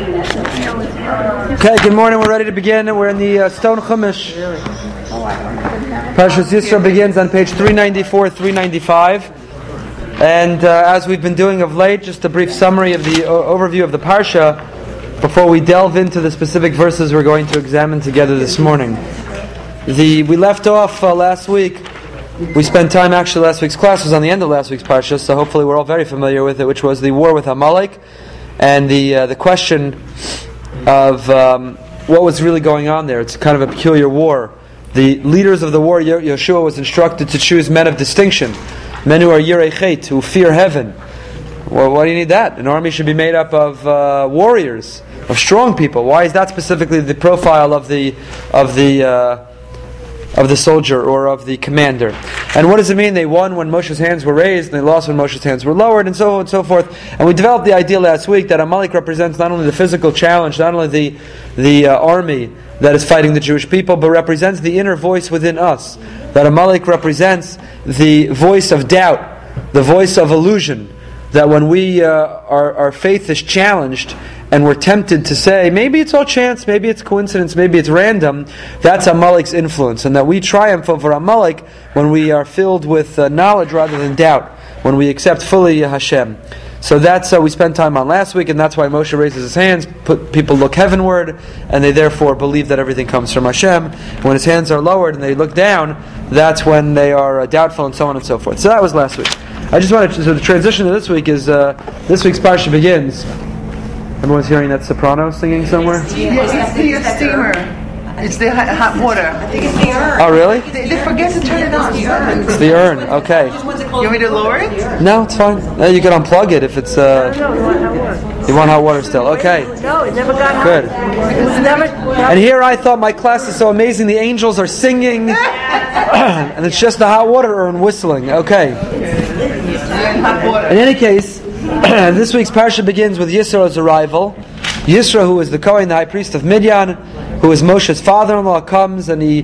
Okay, good morning. We're ready to begin. We're in the Stone Chumash. Parsha Yisra begins on page 394, 395. And as we've been doing of late, just a brief summary of the overview of the Parsha before we delve into the specific verses we're going to examine together this morning. We left off last week. We spent time, actually, last week's class was on the end of last week's Parsha, so hopefully we're all very familiar with it, which was the war with Amalek. And the question of what was really going on there. It's kind of a peculiar war. The leaders of the war, Yeshua was instructed to choose men of distinction, men who are Yirei Chet, who fear heaven. Well, why do you need that? An army should be made up of warriors, of strong people. Why is that specifically the profile of the soldier or of the commander? And what does it mean they won when Moshe's hands were raised and they lost when Moshe's hands were lowered, and so on and so forth? And we developed the idea last week that Amalek represents not only the physical challenge, not only the army that is fighting the Jewish people, but represents the inner voice within us. That Amalek represents the voice of doubt, the voice of illusion, that when we our faith is challenged and we're tempted to say, maybe it's all chance, maybe it's coincidence, maybe it's random, that's Amalek's influence. And that we triumph over Amalek when we are filled with knowledge rather than doubt, when we accept fully Hashem. So that's we spent time on last week, and that's why Moshe raises his hands, people look heavenward, and they therefore believe that everything comes from Hashem. When his hands are lowered and they look down, that's when they are doubtful, and so on and so forth. So that was last week. I just wanted to, so the transition to this week is, this week's Parsha begins. Everyone's hearing that soprano singing somewhere? It's the steamer. It's the hot water. I think it's the urn. Oh, really? They forget to turn it on. It's the urn. Okay. You want me to lower it? No, it's fine. No, you can unplug it if it's... No, you want hot water. You want hot water still. Okay. No, it never got hot. Good. And here I thought my class is so amazing. The angels are singing. And it's just the hot water urn whistling. Okay. In any case... This week's parsha begins with Yisro's arrival. Yisro, who is the Kohen, the high priest of Midian, who is Moshe's father-in-law, comes, and the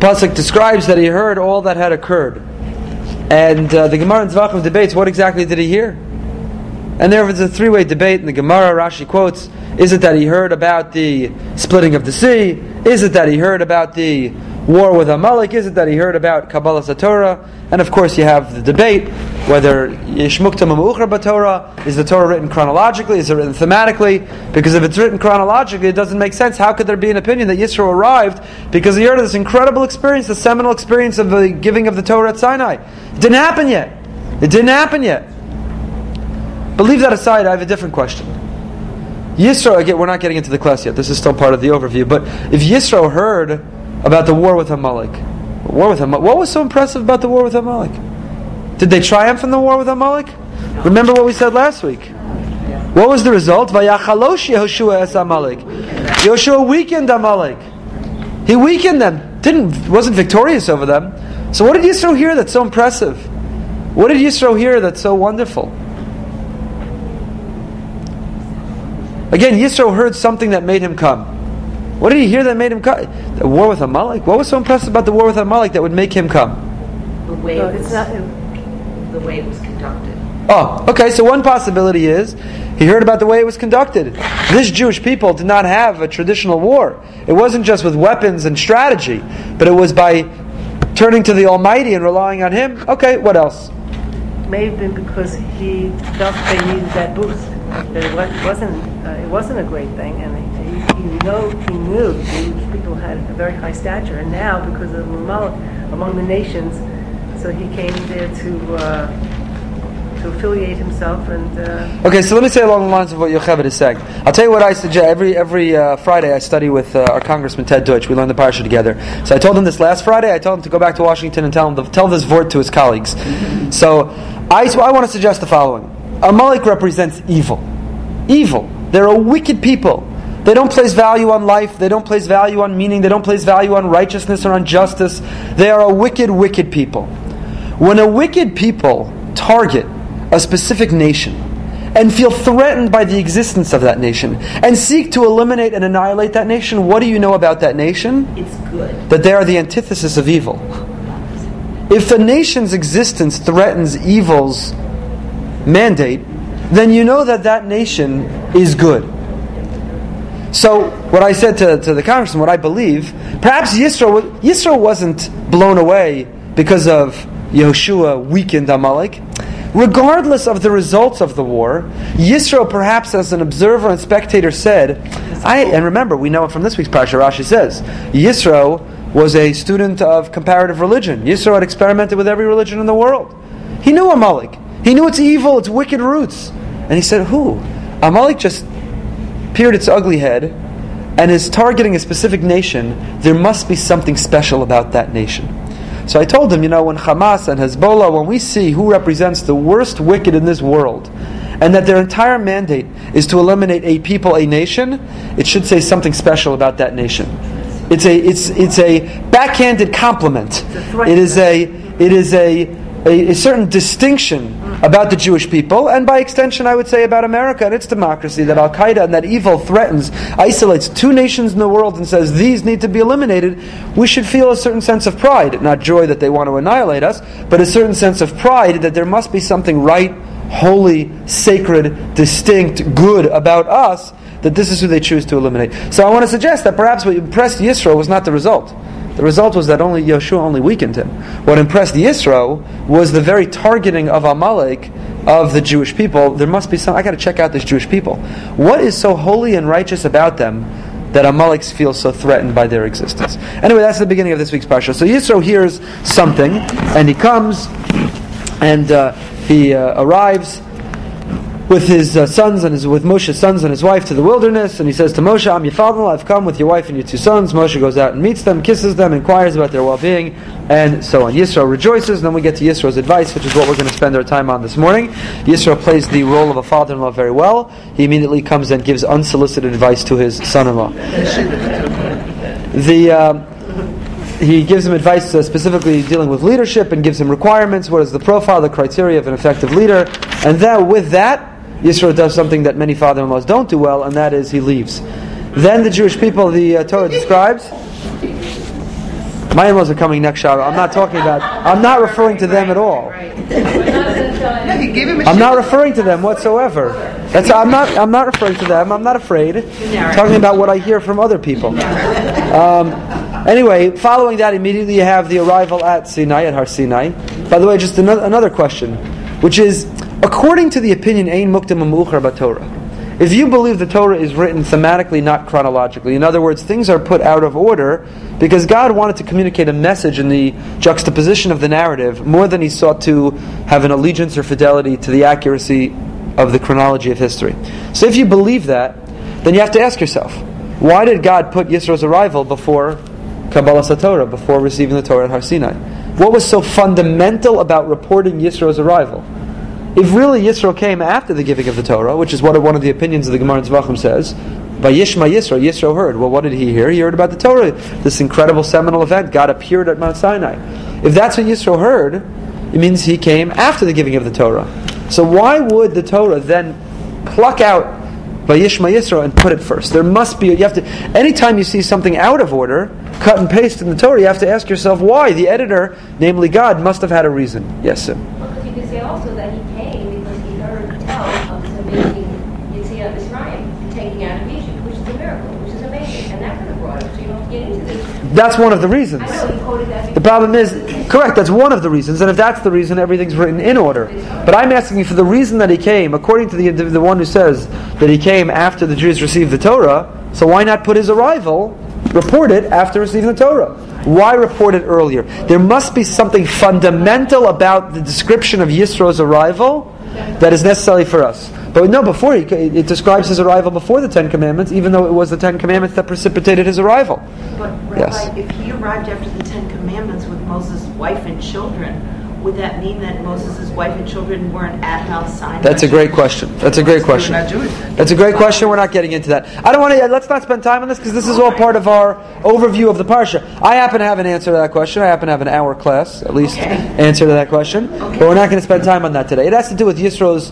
pasuk describes that he heard all that had occurred. And the Gemara in Zevachim debates, what exactly did he hear? And there was a three-way debate in the Gemara. Rashi quotes, is it that he heard about the splitting of the sea? Is it that he heard about the war with Amalek? Is it that he heard about Kabbalas Torah? And of course you have the debate whether Ain Mukdam Umuchar BaTorah, is the Torah written chronologically, is it written thematically? Because if it's written chronologically, it doesn't make sense. How could there be an opinion that Yisro arrived because he heard of this incredible experience, the seminal experience of the giving of the Torah at Sinai? It didn't happen yet. It didn't happen yet. But leave that aside, I have a different question. Yisro, again, we're not getting into the class yet, this is still part of the overview, but if Yisro heard about the war with Amalek. What was so impressive about the war with Amalek? Did they triumph in the war with Amalek? Remember what we said last week. What was the result? Vayachalosh Yehoshua es Amalek. Yehoshua weakened Amalek. He weakened them. Wasn't victorious over them. So what did Yisro hear that's so impressive? What did Yisro hear that's so wonderful? Again, Yisro heard something that made him come. What did he hear that made him come? The war with Amalek? What was so impressive about the war with Amalek that would make him come? The way it was conducted. Oh, okay, so one possibility is, he heard about the way it was conducted. This Jewish people did not have a traditional war. It wasn't just with weapons and strategy, but it was by turning to the Almighty and relying on Him. Okay, what else? It may have been because he felt they needed that boost. That it wasn't a great thing, and he knew the people had a very high stature, and now because of Amalek among the nations, so he came there to affiliate himself. And okay, so let me say along the lines of what Yocheved is saying. I'll tell you what I suggest. Every Friday I study with our Congressman Ted Deutsch. We learn the parsha together. So I told him this last Friday. I told him to go back to Washington and tell this vort to his colleagues. So I want to suggest the following. Amalek represents evil. Evil. They're a wicked people. They don't place value on life. They don't place value on meaning. They don't place value on righteousness or on justice. They are a wicked, wicked people. When a wicked people target a specific nation and feel threatened by the existence of that nation and seek to eliminate and annihilate that nation, what do you know about that nation? It's good. That they are the antithesis of evil. If the nation's existence threatens evil's mandate, then you know that that nation is good. So what I said to the congressman, what I believe, perhaps Yisro wasn't blown away because of Yehoshua weakened Amalek. Regardless of the results of the war, Yisro, perhaps as an observer and spectator, said, and remember, we know it from this week's Parsha, Rashi says, Yisro was a student of comparative religion. Yisro had experimented with every religion in the world. He knew Amalek. He knew its evil, its wicked roots. And he said, who? Amalek just peered its ugly head and is targeting a specific nation. There must be something special about that nation. So I told him, when Hamas and Hezbollah, when we see who represents the worst wicked in this world, and that their entire mandate is to eliminate a people, a nation, it should say something special about that nation. It's a backhanded compliment. It is a certain distinction about the Jewish people, and by extension, I would say about America and its democracy, that Al-Qaeda and that evil threatens, isolates two nations in the world and says these need to be eliminated. We should feel a certain sense of pride, not joy that they want to annihilate us, but a certain sense of pride that there must be something right, holy, sacred, distinct, good about us, that this is who they choose to eliminate. So I want to suggest that perhaps what impressed Yisro was not the result. The result was that only Yeshua only weakened him. What impressed Yisro was the very targeting of Amalek, of the Jewish people. There must be some, I got to check out this Jewish people. What is so holy and righteous about them that Amalek feels so threatened by their existence? Anyway, that's the beginning of this week's parsha. So Yisro hears something, and he comes, and he arrives with his sons and with Moshe's sons and his wife to the wilderness, and he says to Moshe, "Am Yifadl, I've come with your wife and your two sons." Moshe goes out and meets them, kisses them, inquires about their well-being, and so on. Yisro rejoices, and then we get to Yisro's advice, which is what we're going to spend our time on this morning. Yisro plays the role of a father-in-law very well. He immediately comes and gives unsolicited advice to his son-in-law. He gives him advice specifically dealing with leadership, and gives him requirements. What is the profile, the criteria of an effective leader? And then with that, Yisro does something that many father-in-laws don't do well, and that is he leaves. Then the Jewish people, the Torah describes, my in-laws are coming next Shabbat. I'm not referring to them at all. I'm not referring to them whatsoever. I'm not referring to them. I'm not afraid. I'm talking about what I hear from other people. Anyway, following that, immediately you have the arrival at Sinai, at Har Sinai. By the way, just another question, which is, according to the opinion, Ain Mukdam Umuchar BaTorah, if you believe the Torah is written thematically, not chronologically, in other words, things are put out of order because God wanted to communicate a message in the juxtaposition of the narrative more than he sought to have an allegiance or fidelity to the accuracy of the chronology of history. So if you believe that, then you have to ask yourself, why did God put Yisro's arrival before Kabbalah Torah, before receiving the Torah at Har Sinai? What was so fundamental about reporting Yisro's arrival? If really Yisro came after the giving of the Torah, which is what one of the opinions of the Gemara in Zevachim says, Vayishma Yisro, Yisro heard. Well, what did he hear? He heard about the Torah, this incredible seminal event. God appeared at Mount Sinai. If that's what Yisro heard, it means he came after the giving of the Torah. So why would the Torah then pluck out Vayishma Yisro and put it first? There must be, anytime you see something out of order, cut and paste in the Torah, you have to ask yourself why. The editor, namely God, must have had a reason. Yes, sir? Well, you could say also that he that's one of the reasons. The problem is, correct, that's one of the reasons, and if that's the reason, everything's written in order. But I'm asking you for the reason that he came, according to the one who says that he came after the Jews received the Torah, so why not put his arrival, report it after receiving the Torah? Why report it earlier? There must be something fundamental about the description of Yisro's arrival that is necessary for us. But no, it describes his arrival before the Ten Commandments, even though it was the Ten Commandments that precipitated his arrival. But Rabbi, yes. If he arrived after the Ten Commandments with Moses' wife and children, would that mean that Moses' wife and children weren't at Mount Sinai? That's a great question. We're not getting into that. Let's not spend time on this because this is all part of our overview of the Parsha. I happen to have an answer to that question. I happen to have an hour class, at least, answer to that question. Okay. But we're not going to spend time on that today. It has to do with Yisro's.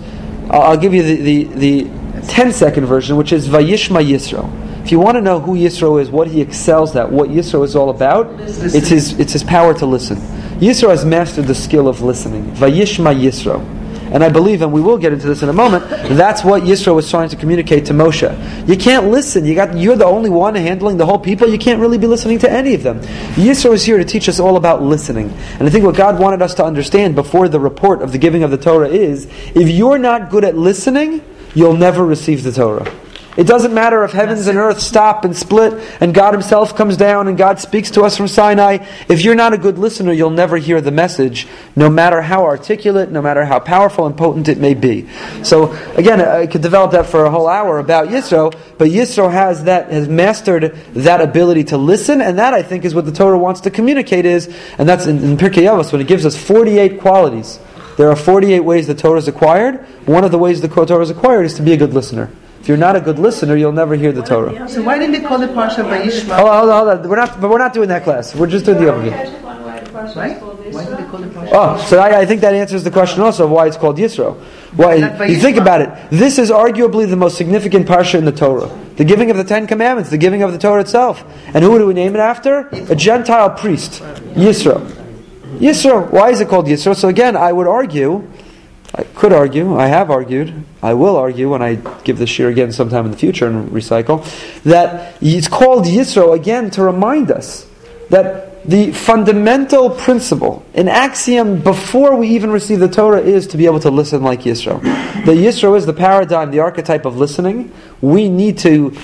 I'll give you the 10-second version, which is Vayishma Yisro. If you want to know who Yisro is, what he excels at, what Yisro is all about, it's his power to listen. Yisro has mastered the skill of listening. Vayishma Yisro. And I believe, and we will get into this in a moment, that's what Yisro was trying to communicate to Moshe. You can't listen. You're the only one handling the whole people. You can't really be listening to any of them. Yisro is here to teach us all about listening. And I think what God wanted us to understand before the report of the giving of the Torah is, if you're not good at listening, you'll never receive the Torah. It doesn't matter if heavens and earth stop and split and God Himself comes down and God speaks to us from Sinai. If you're not a good listener, you'll never hear the message, no matter how articulate, no matter how powerful and potent it may be. So again, I could develop that for a whole hour about Yisro, but Yisro has mastered that ability to listen, and that I think is what the Torah wants to communicate is, and that's in Pirkei Avos when it gives us 48 qualities. There are 48 ways the Torah is acquired. One of the ways the Torah is acquired is to be a good listener. If you're not a good listener, you'll never hear the Torah. So why didn't they call the Parsha Vayishma? Hold on. We're not doing that class. We're just doing the overview. Right? Why did they call it Parsha? So I think that answers the question also of why it's called Yisro. Why? You think about it. This is arguably the most significant Parsha in the Torah. The giving of the Ten Commandments, the giving of the Torah itself. And who do we name it after? A Gentile priest. Yisro. Why is it called Yisro? So again, I will argue, when I give this shiur again sometime in the future and recycle, that it's called Yisro again to remind us that the fundamental principle, an axiom before we even receive the Torah, is to be able to listen like Yisro. The Yisro is the paradigm, the archetype of listening. We need to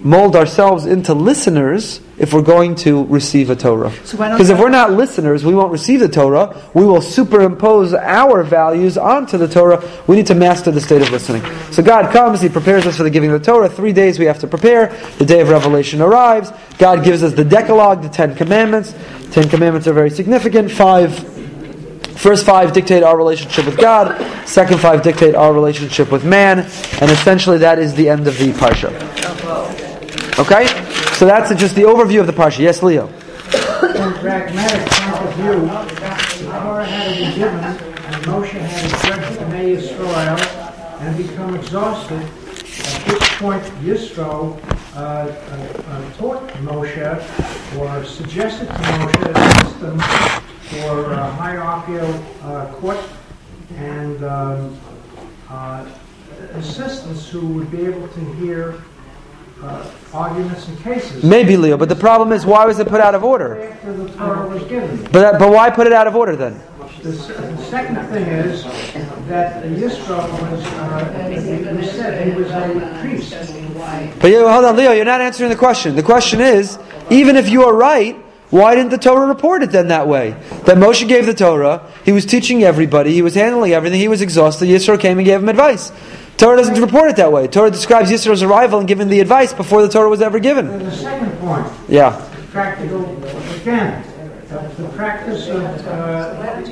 mold ourselves into listeners if we're going to receive a Torah. Because if we're not listeners, we won't receive the Torah. We will superimpose our values onto the Torah. We need to master the state of listening. So God comes, He prepares us for the giving of the Torah. 3 days we have to prepare. The day of Revelation arrives. God gives us the Decalogue, the Ten Commandments. 10 Commandments are very significant. 5, first 5 dictate our relationship with God. Second 5 dictate our relationship with man. And essentially that is the end of the Parsha. Okay? So that's just the overview of the Parsha. Yes, Leo? From a pragmatic point of view, the Torah had to be given, and Moshe had to judge the Bnei Yisrael and become exhausted. At which point, Yisro taught Moshe, or suggested to Moshe, a system for hierarchical court and assistants who would be able to hear arguments and cases. Maybe, Leo, but the problem is, why was it put out of order? After the Torah was given. But why put it out of order then? The second thing is that Yisro was, you said he was a priest. But hold on, Leo, you're not answering the question. The question is, even if you are right, why didn't the Torah report it then that way? That Moshe gave the Torah, he was teaching everybody, he was handling everything, he was exhausted, Yisro came and gave him advice. Torah doesn't report it that way. Torah describes Yisro's arrival and giving the advice before the Torah was ever given. And the second point. Yeah. The practice of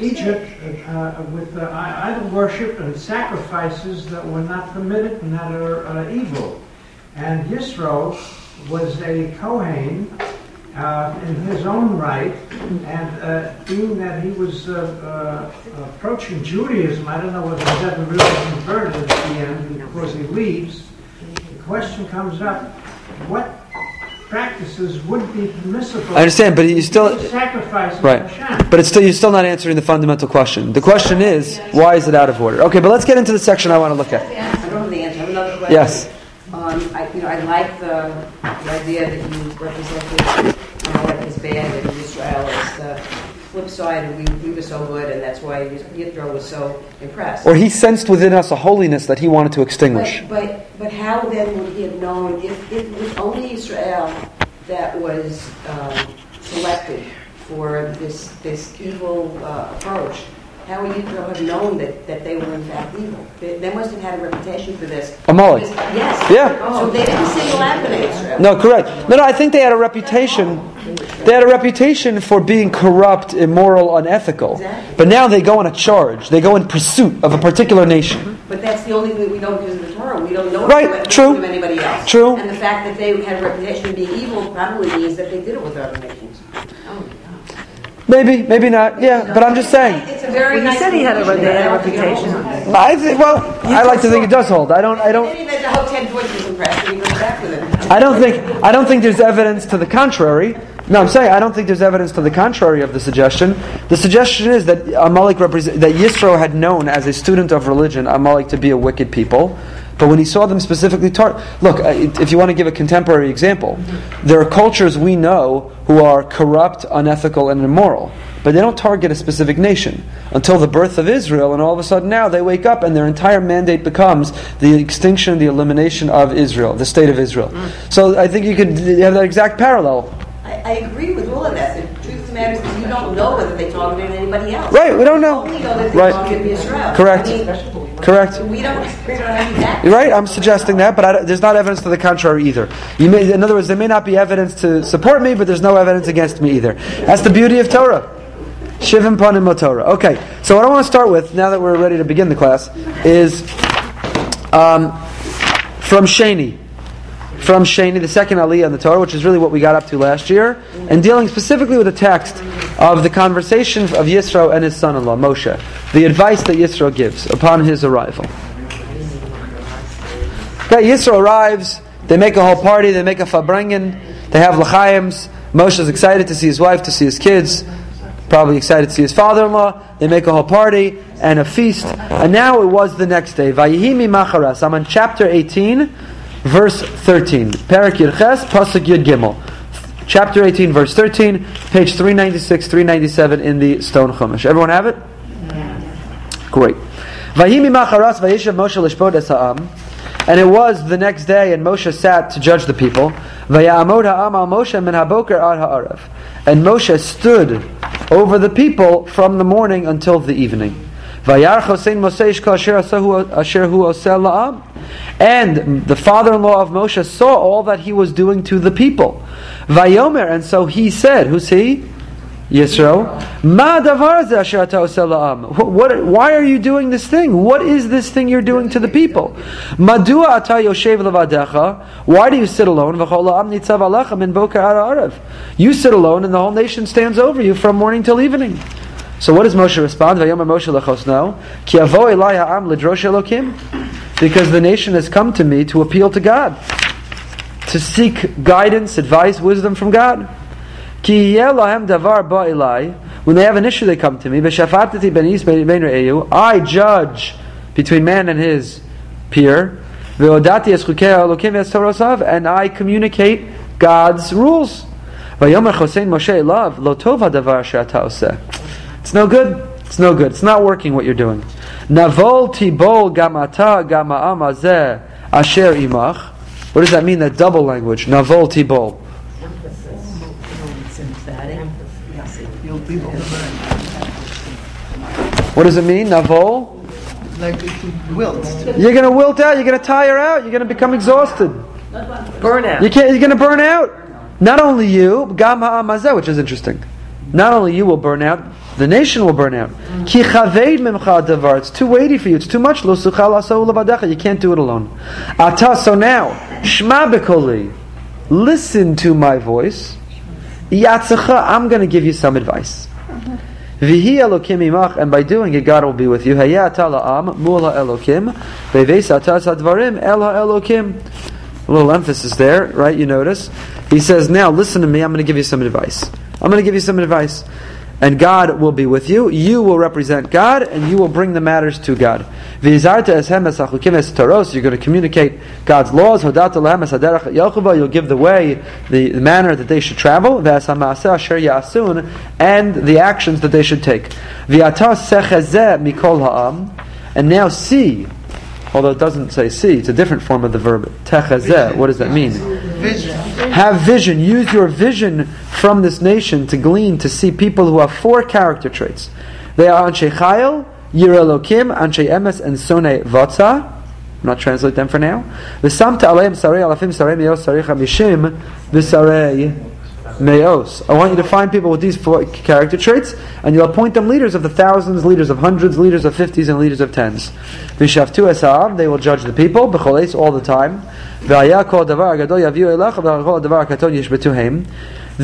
Egypt with idol worship and sacrifices that were not permitted and that are evil. And Yisro was a Kohen in his own right, and being that he was approaching Judaism, I don't know whether he's ever really converted at the end, because he leaves. The question comes up, what practices would be permissible? I understand, but you still sacrifice right. Hashem? But you're still not answering the fundamental question. The question is, why is it out of order? Okay, but let's get into the section I want to look at. I don't have the answer. I have another question. Yes. I like the idea that you represented Amalek as bad and Israel as the flip side, and we were so good, and that's why Yisro was so impressed. Or he sensed within us a holiness that he wanted to extinguish. But how then would he have known if it was only Israel that was selected for this evil approach? How would Israel have known that they were in fact evil? They must have had a reputation for this. Amalek. Yes. Yeah. So they didn't single out Israel. No, correct. No, I think they had a reputation. They had a reputation for being corrupt, immoral, unethical. Exactly. But now they go on a charge. They go in pursuit of a particular nation. But that's the only thing that we know because of the Torah. We don't know from anybody else. True. And the fact that they had a reputation of being evil probably means that they did it with other nations. Maybe not. Yeah, but I'm just saying. It's a very nice. You said he had a reputation. I like to think it does hold. I don't. I don't think there's evidence to the contrary. No, I'm saying I don't think there's evidence to the contrary of the suggestion. The suggestion is that Amalek that Yisro had known as a student of religion Amalek to be a wicked people, but when he saw them specifically taught. Look, if you want to give a contemporary example, there are cultures we know who are corrupt, unethical, and immoral, but they don't target a specific nation until the birth of Israel, and all of a sudden now they wake up and their entire mandate becomes the extinction, the elimination of Israel, the state of Israel. So I think you could have that exact parallel. I agree with all of that. The truth of the matter is you don't know whether they targeted anybody else. Right, we don't know. We only know that they targeted Israel. Correct. Correct. So we don't have that. Right, I'm suggesting that, but there's not evidence to the contrary either. In other words, there may not be evidence to support me, but there's no evidence against me either. That's the beauty of Torah. Shivim Panim HaTorah. Okay, so what I want to start with, now that we're ready to begin the class, is from Sheni, the second Aliyah in the Torah, which is really what we got up to last year, and dealing specifically with the text of the conversation of Yisro and his son-in-law, Moshe, the advice that Yisro gives upon his arrival. Okay, Yisro arrives, they make a whole party, they make a fabrengen, they have l'chaims, Moshe's excited to see his wife, to see his kids, probably excited to see his father-in-law, they make a whole party and a feast, and now it was the next day. Vayihi mimacharas, I'm on chapter 18, verse 13, Perek Yud Ches, Pasuk Yud Gimel, chapter 18, verse 13, page 396, 397 in the Stone Chumash. Everyone have it? Yeah. Great. Vayimi Macharas Vayishav Moshe Lishpod Es Ha'am, and it was the next day, and Moshe sat to judge the people. Vayamod Ha'am Al Moshe Min Haboker Ad Ha'arav, and Moshe stood over the people from the morning until the evening. And the father-in-law of Moshe saw all that he was doing to the people. Vayomer, and so he said, who's he? Yisro. Ma davar ze asher ata oseh la'am. Why are you doing this thing? What is this thing you're doing to the people? Madua ata yoshev levadecha. Why do you sit alone? V'chol la'am nitzav alecha min boker ad ha'arev. You sit alone and the whole nation stands over you from morning till evening. So what does Moshe respond? Vayomer Moshe lechosno, ki avo elai ha'am l'drosh Elokim, because the nation has come to me to appeal to God, to seek guidance, advice, wisdom from God. Ki yeh lahem davar ba elai, when they have an issue they come to me. B'shafatati ben is ben re'eyu, I judge between man and his peer. Ve'odati es chukei Elokim es torasav, and I communicate God's rules. Vayomer chosein Moshe elav lo tov hadavar she'ata oseh. It's no good. It's no good. It's not working what you're doing. Navol tibol gamata gama'am azeh asher imach. What does that mean? That double language. Navol tibol. What does it mean? Navol. Like to wilt. You're going to wilt out. You're going to tire out. You're going to become exhausted. Burn out. You're going to burn out. Not only you, gama'am azeh, which is interesting. Not only you will burn out, the nation will burn out. Ki chaveid memcha davar. It's too weighty for you. It's too much. Lo sucha laso levadecha. You can't do it alone. Ata, so now, shema b'koli. Listen to my voice. Yatzecha. I'm going to give you some advice. Vihi Elokim imach. And by doing it, God will be with you. Haya ata la'am mul ha'elokim. Veves ata sadvarim el ha'elokim. A little emphasis there, right? You notice. He says, now listen to me. I'm going to give you some advice. I'm going to give you some advice. And God will be with you. You will represent God, and you will bring the matters to God. You're going to communicate God's laws. You'll give the way, the manner that they should travel, and the actions that they should take. And now see, although it doesn't say see, it's a different form of the verb. What does that mean? Vision. Have vision. Use your vision from this nation to glean, to see people who have four character traits. They are Anshe Chayel, Yireh Elokim, Anshe Emes, and Sonei Vatsa. I'm not translate them for now. V'samta aleim sarei alafim sarei meos sarei chamishim v'sarei meos. I want you to find people with these four character traits, and you'll appoint them leaders of the thousands, leaders of hundreds, leaders of fifties, and leaders of tens. V'shavtu esam, they will judge the people, b'choleis, all the time.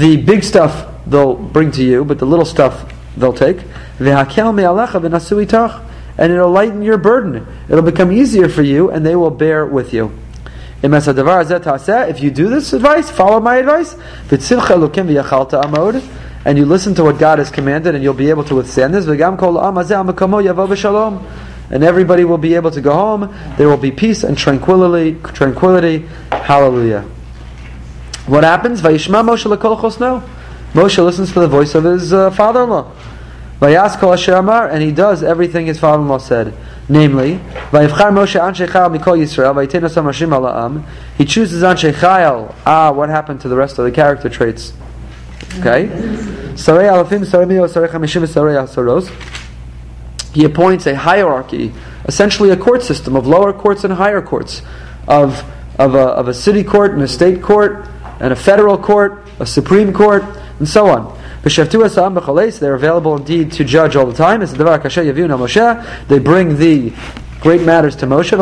The big stuff they'll bring to you, but the little stuff they'll take. And it'll lighten your burden. It'll become easier for you, and they will bear with you. If you do this advice, follow my advice, and you listen to what God has commanded, and you'll be able to withstand this. And everybody will be able to go home. There will be peace and tranquility. Hallelujah. What happens? Vayishma Moshe lekol chosno. Moshe listens to the voice of his father-in-law. Vayas kol asher amar, and he does everything his father-in-law said. Namely, Vayivchar Moshe Anshei Chayel mikol Yisrael Vayitein asam rashim al ha'am. He chooses Anshei Chayel. Ah, what happened to the rest of the character traits? Okay. Sarei alafim, sarei mio, sarei chamishim, sarei asaros. He appoints a hierarchy, essentially a court system of lower courts and higher courts, of a city court and a state court and a federal court, a supreme court, and so on. They're available indeed to judge all the time. They bring the great matters to Moshe.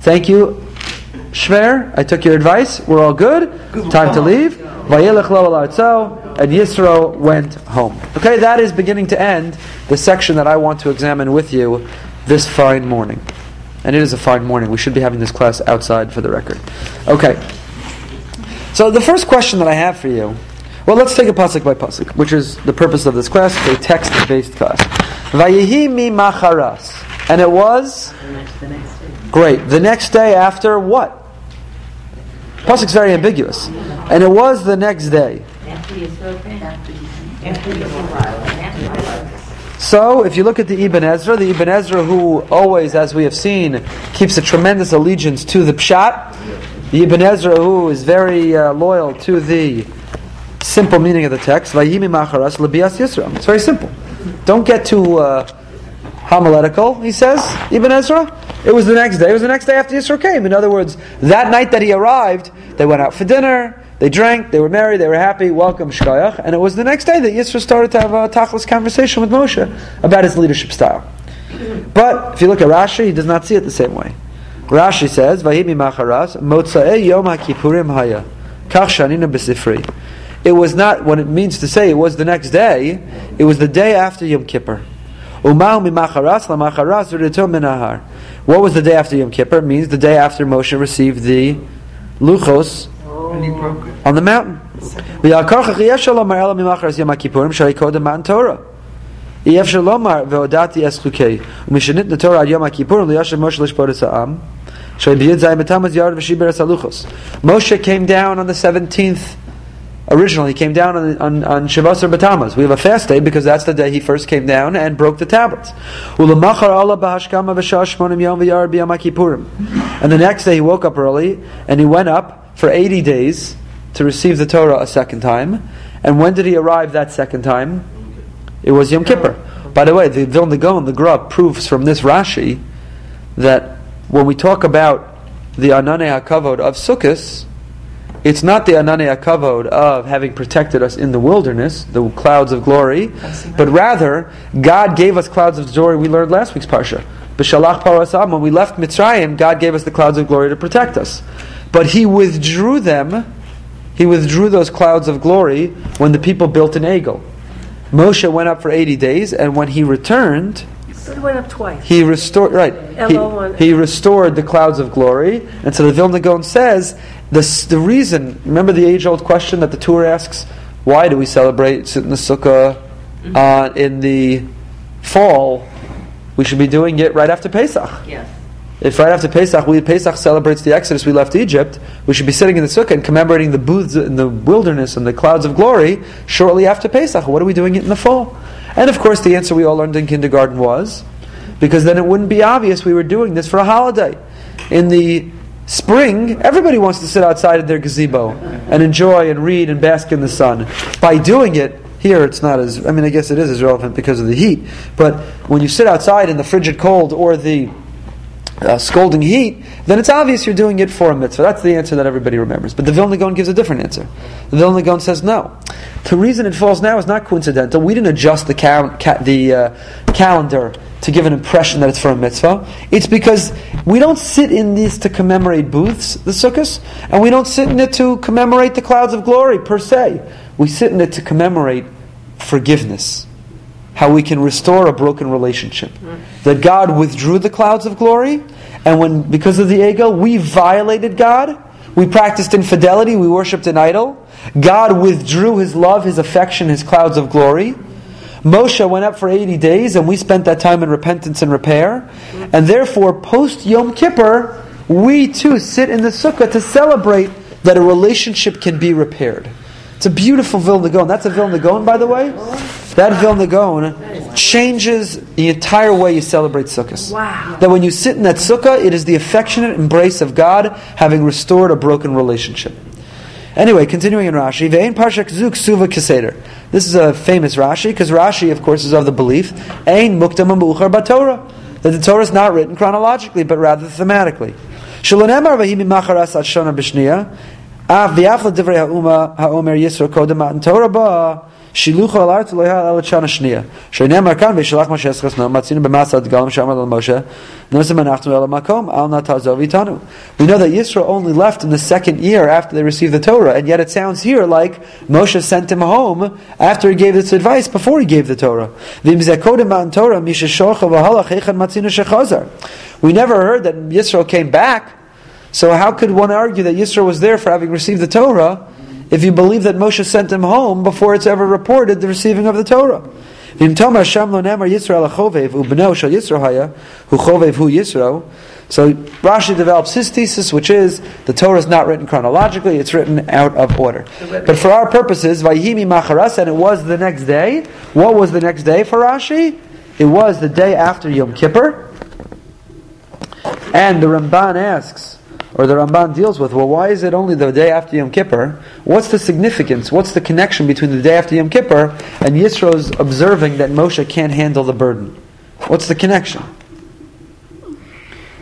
Thank you, Shver. I took your advice. We're all good. Time to leave. And Yisro went home. Okay, that is beginning to end the section that I want to examine with you this fine morning. And it is a fine morning. We should be having this class outside for the record. Okay. So the first question that I have for you, well, let's take a pasuk by pasuk, which is the purpose of this class, a text-based class. Vayehi mi macharas. And it was? The next day. Great. The next day after what? Pasuk's very ambiguous. And it was the next day. So, if you look at the Ibn Ezra, who always, as we have seen, keeps a tremendous allegiance to the Pshat, the Ibn Ezra, who is very loyal to the simple meaning of the text, it's very simple. Don't get too homiletical, he says, Ibn Ezra. It was the next day. It was the next day after Yisro came. In other words, that night that he arrived, they went out for dinner. They drank, they were merry, they were happy, welcome Shkoyach. And it was the next day that Yisro started to have a tachlis conversation with Moshe about his leadership style. But if you look at Rashi, he does not see it the same way. Rashi says, Vahimi Macharas, Motza'e Yom HaKippurim Haya, Kach Shanina B'Sifri. It was not what it means to say it was the next day, it was the day after Yom Kippur. Umau mi Macharas la Macharas Ureto Minahar. What was the day after Yom Kippur? It means the day after Moshe received the Luchos, and he broke it on the mountain. Moshe came down on the 17th. Originally, he came down on Shavasar B'Tamuz. We have a fast day because that's the day he first came down and broke the tablets. And the next day he woke up early and he went up for 80 days to receive the Torah a second time. And when did he arrive that second time? It was Yom Kippur. By the way, the Vilna Gaon, the Grub, proves from this Rashi that when we talk about the Ananei HaKavod of Sukkos, it's not the Ananei HaKavod of having protected us in the wilderness, the clouds of glory, but rather, God gave us clouds of glory. We learned last week's Parsha. B'shalach parasam, when we left Mitzrayim, God gave us the clouds of glory to protect us. But He withdrew them, He withdrew those clouds of glory when the people built an Egel. Moshe went up for 80 days, and when he returned, he went up twice. He restored, right? He restored the clouds of glory, and so the Vilna Gaon says the reason. Remember the age-old question that the Torah asks: why do we celebrate sit in the sukkah in the fall? We should be doing it right after Pesach. Yes. If right after Pesach, Pesach celebrates the Exodus, we left Egypt, we should be sitting in the sukkah and commemorating the booths in the wilderness and the clouds of glory shortly after Pesach. What are we doing it in the fall? And of course the answer we all learned in kindergarten was, because then it wouldn't be obvious we were doing this for a holiday. In the spring, everybody wants to sit outside in their gazebo and enjoy and read and bask in the sun. By doing it, here it's not as, I mean I guess it is as relevant because of the heat, but when you sit outside in the frigid cold or the scolding heat, then it's obvious you're doing it for a mitzvah. That's the answer that everybody remembers. But the Vilna Gaon gives a different answer. The Vilna Gaon says no. The reason it falls now is not coincidental. We didn't adjust the calendar to give an impression that it's for a mitzvah. It's because we don't sit in these to commemorate booths, the sukkahs, and we don't sit in it to commemorate the clouds of glory per se. We sit in it to commemorate forgiveness. How we can restore a broken relationship. that God withdrew the clouds of glory, and when, because of the Egel, we violated God, we practiced infidelity, we worshipped an idol, God withdrew His love, His affection, His clouds of glory. Moshe went up for 80 days, and we spent that time in repentance and repair. And therefore, post Yom Kippur, we too sit in the sukkah to celebrate that a relationship can be repaired. It's a beautiful Vilna Gaon. That's a Vilna Gaon, by the way. That Vilna Gaon changes the entire way you celebrate sukkahs. Wow. That when you sit in that sukkah, it is the affectionate embrace of God having restored a broken relationship. Anyway, continuing in Rashi, Ve'ein parshak zuk suva keseder. This is a famous Rashi, because Rashi, of course, is of the belief, Ain Mukdam Umuchar BaTorah, that the Torah is not written chronologically, but rather thematically. Shalonemar v'himi macharas ad shana b'shnia, av v'yafla divrei ha'uma ha'omer Yisro kodem atan Torah ba, shilucho al artu loha al ad shana shnia. Shalonemar kan v'shalach Moshe eschasno, matzinu b'masa ad galam shamad al Moshe, nosim anachnu el makom, al na ta'azov itanu. We know that Yisro only left in the second year after they received the Torah, and yet it sounds here like Moshe sent him home after he gave this advice, before he gave the Torah. We never heard that Yisro came back, so how could one argue that Yisro was there for having received the Torah if you believe that Moshe sent him home before it's ever reported the receiving of the Torah? So Rashi develops his thesis, which is the Torah is not written chronologically, it's written out of order. But for our purposes, Vayhimi Macharas, and it was the next day. What was the next day for Rashi? It was the day after Yom Kippur. And the Ramban asks, or the Ramban deals with, well, why is it only the day after Yom Kippur? What's the significance? What's the connection between the day after Yom Kippur and Yisro's observing that Moshe can't handle the burden? What's the connection?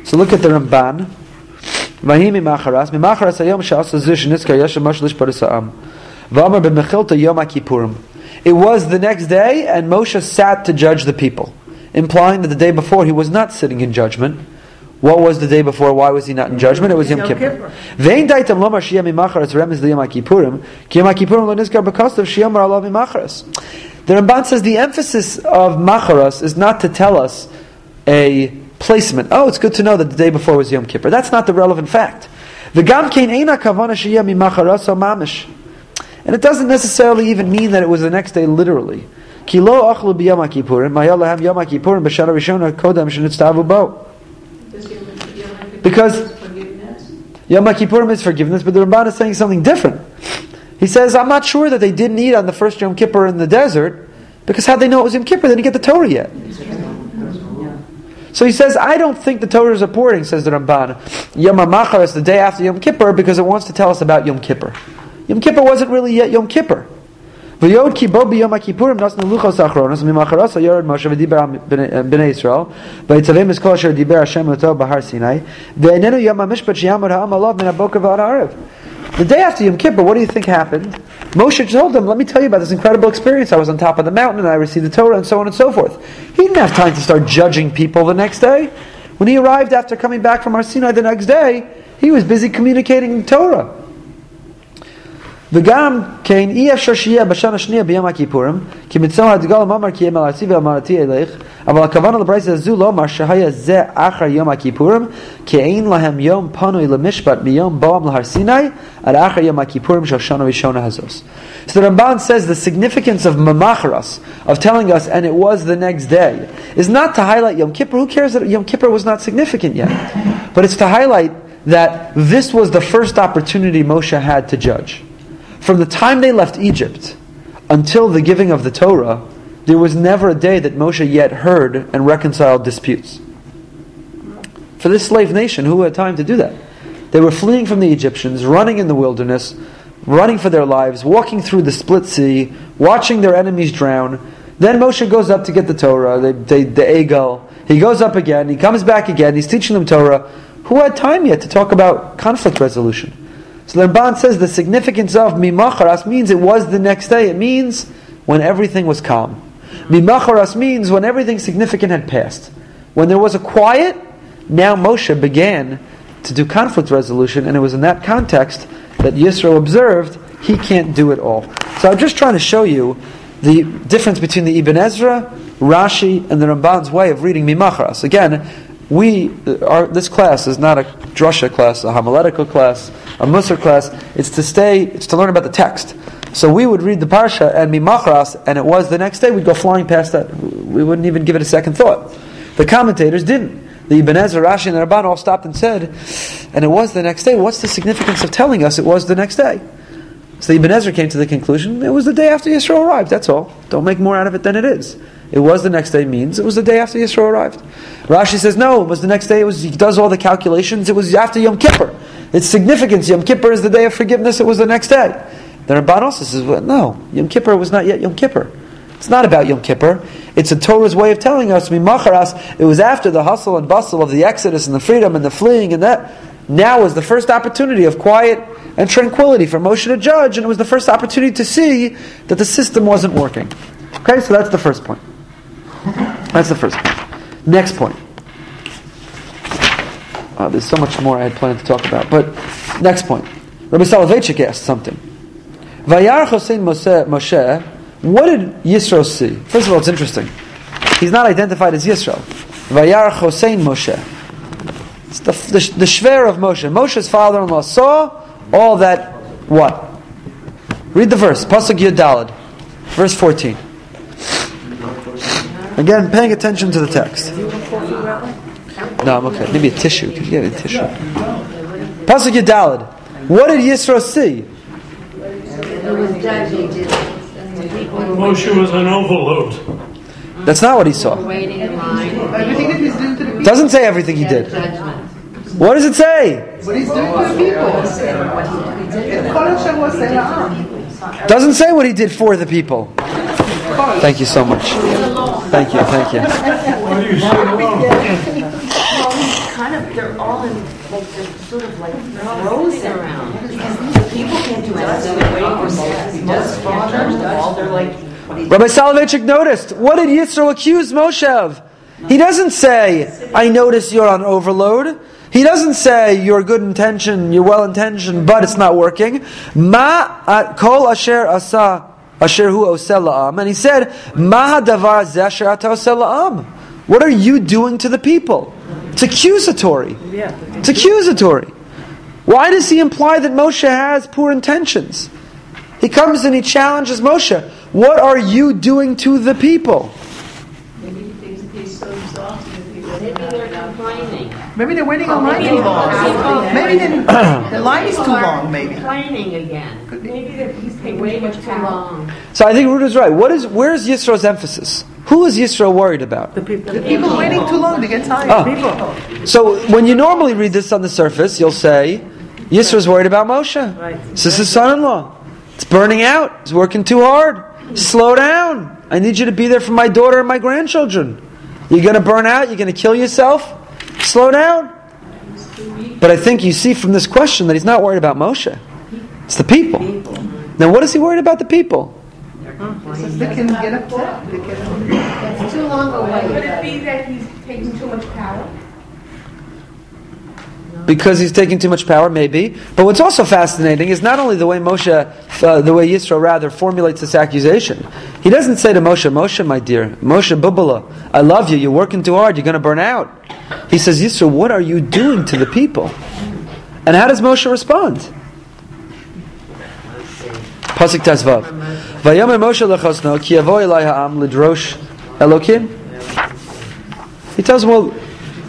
So look at the Ramban. It was the next day, and Moshe sat to judge the people, implying that the day before he was not sitting in judgment. What was the day before? Why was he not in judgment? It was Yom Kippur. The Ramban says the emphasis of Macharas is not to tell us a placement. Oh, it's good to know that the day before was Yom Kippur. That's not the relevant fact. The Gamkein Eina Kavana Sheyeh Mimacharas Mamish, and it doesn't necessarily even mean that it was the next day literally. Ki lo achlu b'Yom HaKippurim, maya lahem Yom HaKippurim b'shana rishona kodem shenitztavu bo. Because Yom HaKippurim is forgiveness, but the Ramban is saying something different. He says, I'm not sure that they didn't eat on the first Yom Kippur in the desert, because how'd they know it was Yom Kippur? They didn't get the Torah yet. So he says, I don't think the Torah is reporting, says the Ramban, Yom HaMacharas, the day after Yom Kippur, because it wants to tell us about Yom Kippur. Yom Kippur wasn't really yet Yom Kippur. The day after Yom Kippur, what do you think happened? Moshe told them, let me tell you about this incredible experience. I was on top of the mountain and I received the Torah and so on and so forth. He didn't have time to start judging people the next day. When he arrived after coming back from Har Sinai the next day, he was busy communicating the Torah. So the Ramban says the significance of Mamacharas, of telling us, and it was the next day, is not to highlight Yom Kippur. Who cares that Yom Kippur was not significant yet? But it's to highlight that this was the first opportunity Moshe had to judge. From the time they left Egypt until the giving of the Torah, there was never a day that Moshe yet heard and reconciled disputes. For this slave nation, who had time to do that? They were fleeing from the Egyptians, running in the wilderness, running for their lives, walking through the split sea, watching their enemies drown. Then Moshe goes up to get the Torah, the Egel. He goes up again, he comes back again, he's teaching them Torah. Who had time yet to talk about conflict resolution? So the Ramban says the significance of Mimacharas means it was the next day. It means when everything was calm. Mimacharas means when everything significant had passed. When there was a quiet, now Moshe began to do conflict resolution, and it was in that context that Yisro observed he can't do it all. So I'm just trying to show you the difference between the Ibn Ezra, Rashi and the Ramban's way of reading Mimachras. Again, this class is not a drasha class, a homiletical class, a Musar class. It's to learn about the text. So we would read the Parsha and Mimachras, and it was the next day we'd go flying past that. We wouldn't even give it a second thought. The commentators didn't. The Ibn Ezra, Rashi, and the Ramban all stopped and said, and it was the next day. What's the significance of telling us it was the next day? So the Ibn Ezra came to the conclusion, it was the day after Yisro arrived, that's all. Don't make more out of it than it is. It was the next day means it was the day after Yisro arrived. Rashi says, no, it was the next day. He does all the calculations. It was after Yom Kippur. Its significance, Yom Kippur is the day of forgiveness. It was the next day. The Ramban also says, well, no, Yom Kippur was not yet Yom Kippur. It's not about Yom Kippur. It's a Torah's way of telling us, Mimacharas, it was after the hustle and bustle of the exodus and the freedom and the fleeing and that. Now was the first opportunity of quiet and tranquility for Moshe to judge, and it was the first opportunity to see that the system wasn't working. Okay, so that's the first point. Next point. There's so much more I had planned to talk about, but next point. Rabbi Soloveitchik asked something. Vayar Chosein Moshe, what did Yisro see? First of all, it's interesting. He's not identified as Yisro. Vayar Chosein Moshe. It's the shver of Moshe. Moshe's father-in-law saw all that what? Read the verse. Pasuk Yud Daled. Verse 14. Again, paying attention to the text. No, I'm okay. Maybe a tissue. Can you get a tissue? Pasuk Yud Daled. What did Yisro see? Moshe was an overload. That's not what he saw. Doesn't say everything he did. What does it say? What he's doing for people. Doesn't say what he did for the people. Thank you so much. Thank you. They're all in, they're sort of like rows around. People can't do anything. Rabbi Soloveitchik noticed. What did Yisro accuse Moshe of? He doesn't say, I notice you're on overload. He doesn't say, you're good intention, you're well intentioned, but it's not working. Ma kol asher asa asher hu oseh la'am. And he said, ma hadavar zeh asher ata oseh la'am. What are you doing to the people? It's accusatory. Why does he imply that Moshe has poor intentions? He comes and he challenges Moshe. What are you doing to the people? Maybe he thinks he's so exhausted. Maybe they're complaining. Maybe they're waiting on line too long. Maybe the line is too long. Maybe complaining again. Maybe they're waiting too long. So I think Ruda's right. Where's Yisro's emphasis? Who is Yisro worried about? The people waiting too long to get tired. People. So when you normally read this on the surface, you'll say, Yisro's worried about Moshe. Right. This is his son-in-law. It's burning out. He's working too hard. Slow down. I need you to be there for my daughter and my grandchildren. You're going to burn out. You're going to kill yourself. Slow down. But I think you see from this question that he's not worried about Moshe. It's the people. Now what is he worried about the people? They can get upset. It's too long away. Could it be that he's taking too much power? Because he's taking too much power, maybe. But what's also fascinating is not only the way Moshe, the way Yisro formulates this accusation. He doesn't say to Moshe, Moshe, my dear, Moshe, Bubala, I love you, you're working too hard, you're going to burn out. He says, Yisro, what are you doing to the people? And how does Moshe respond? Pasuk Tazvav. Vayomer Moshe lechosno, ki yavo elai ha'am lidrosh Elokim. He tells him, well,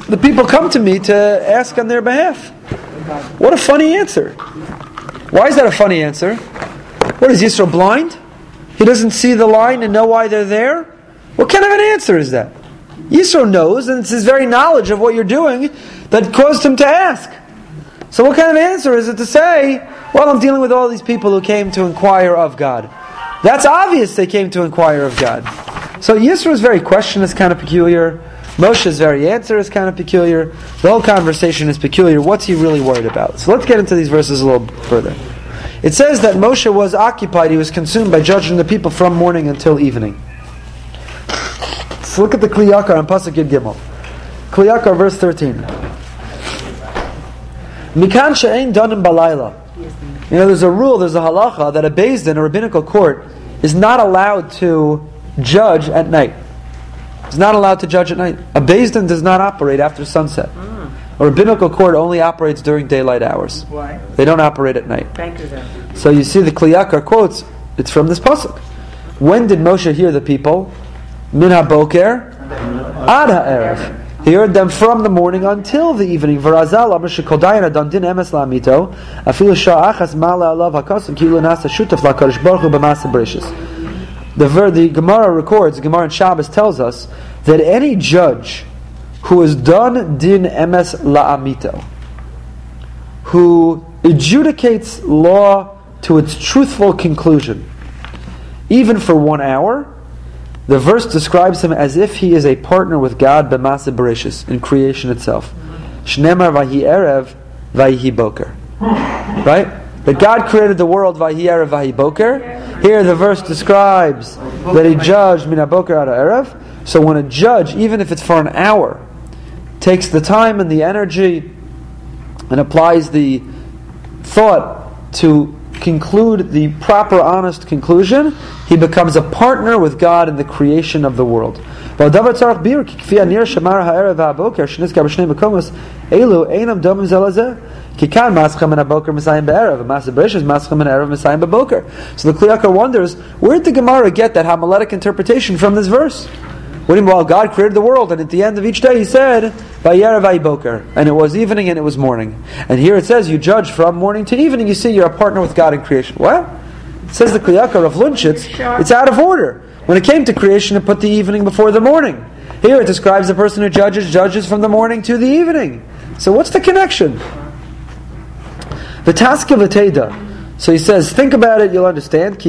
the people come to me to ask on their behalf. What a funny answer. Why is that a funny answer? What is Yisro blind? He doesn't see the line and know why they're there? What kind of an answer is that? Yisro knows, and it's his very knowledge of what you're doing that caused him to ask. So what kind of answer is it to say, well, I'm dealing with all these people who came to inquire of God? That's obvious they came to inquire of God. So Yisro's very question is kind of peculiar. Moshe's very answer is kind of peculiar. The whole conversation is peculiar. What's he really worried about? So let's get into these verses a little further. It says that Moshe was occupied, he was consumed by judging the people from morning until evening. Let's look at the Kli Yakar on Pasuk Yud Gimel. Kli Yakar, verse 13. Mikan she'ein donim balayla. You know, there's a rule, there's a halacha, that a Beisden, a rabbinical court, is not allowed to judge at night. is not allowed to judge at night. A Beisden does not operate after sunset. A rabbinical court only operates during daylight hours. Why? They don't operate at night. So you see the Kli Yakar quotes, it's from this pasuk. When did Moshe hear the people? Min haboker ad ha'erev. He heard them from the morning until the evening. The Gemara records, Gemara in Shabbos tells us that any judge who has done din emes la'amito, who adjudicates law to its truthful conclusion, even for 1 hour, the verse describes him as if he is a partner with God b'maseh bereshis, in creation itself. Shneimar v'hi erev v'hi boker. Right? That God created the world v'hi erev v'hi boker. Here the verse describes that he judged min haboker ad ha'erev. So when a judge, even if it's for an hour, takes the time and the energy and applies the thought to conclude the proper, honest conclusion, he becomes a partner with God in the creation of the world. So the Kli Yakar wonders, where did the Gemara get that Hamalek interpretation from this verse? Well, God created the world, and at the end of each day He said, and it was evening and it was morning. And here it says, you judge from morning to evening, you see you're a partner with God in creation. What? It says the Kli Yakar of Lunchitz, it's out of order. When it came to creation, it put the evening before the morning. Here it describes the person who judges from the morning to the evening. So what's the connection? So he says, think about it, you'll understand.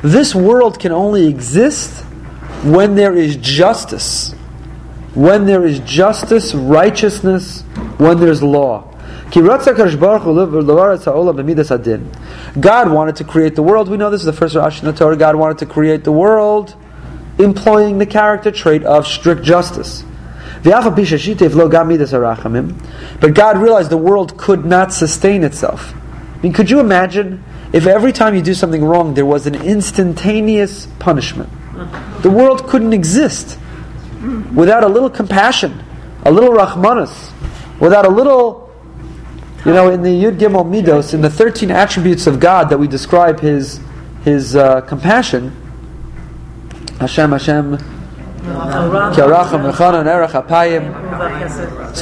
This world can only exist when there is justice. When there is justice, righteousness, when there's law. God wanted to create the world. We know this is the first Rashi in the Torah. God wanted to create the world employing the character trait of strict justice. But God realized the world could not sustain itself. I mean, could you imagine if every time you do something wrong there was an instantaneous punishment? The world couldn't exist without a little compassion, a little rahmanas, without a little, in the Yud Gimel Midos, in the 13 attributes of God that we describe His compassion, Hashem, so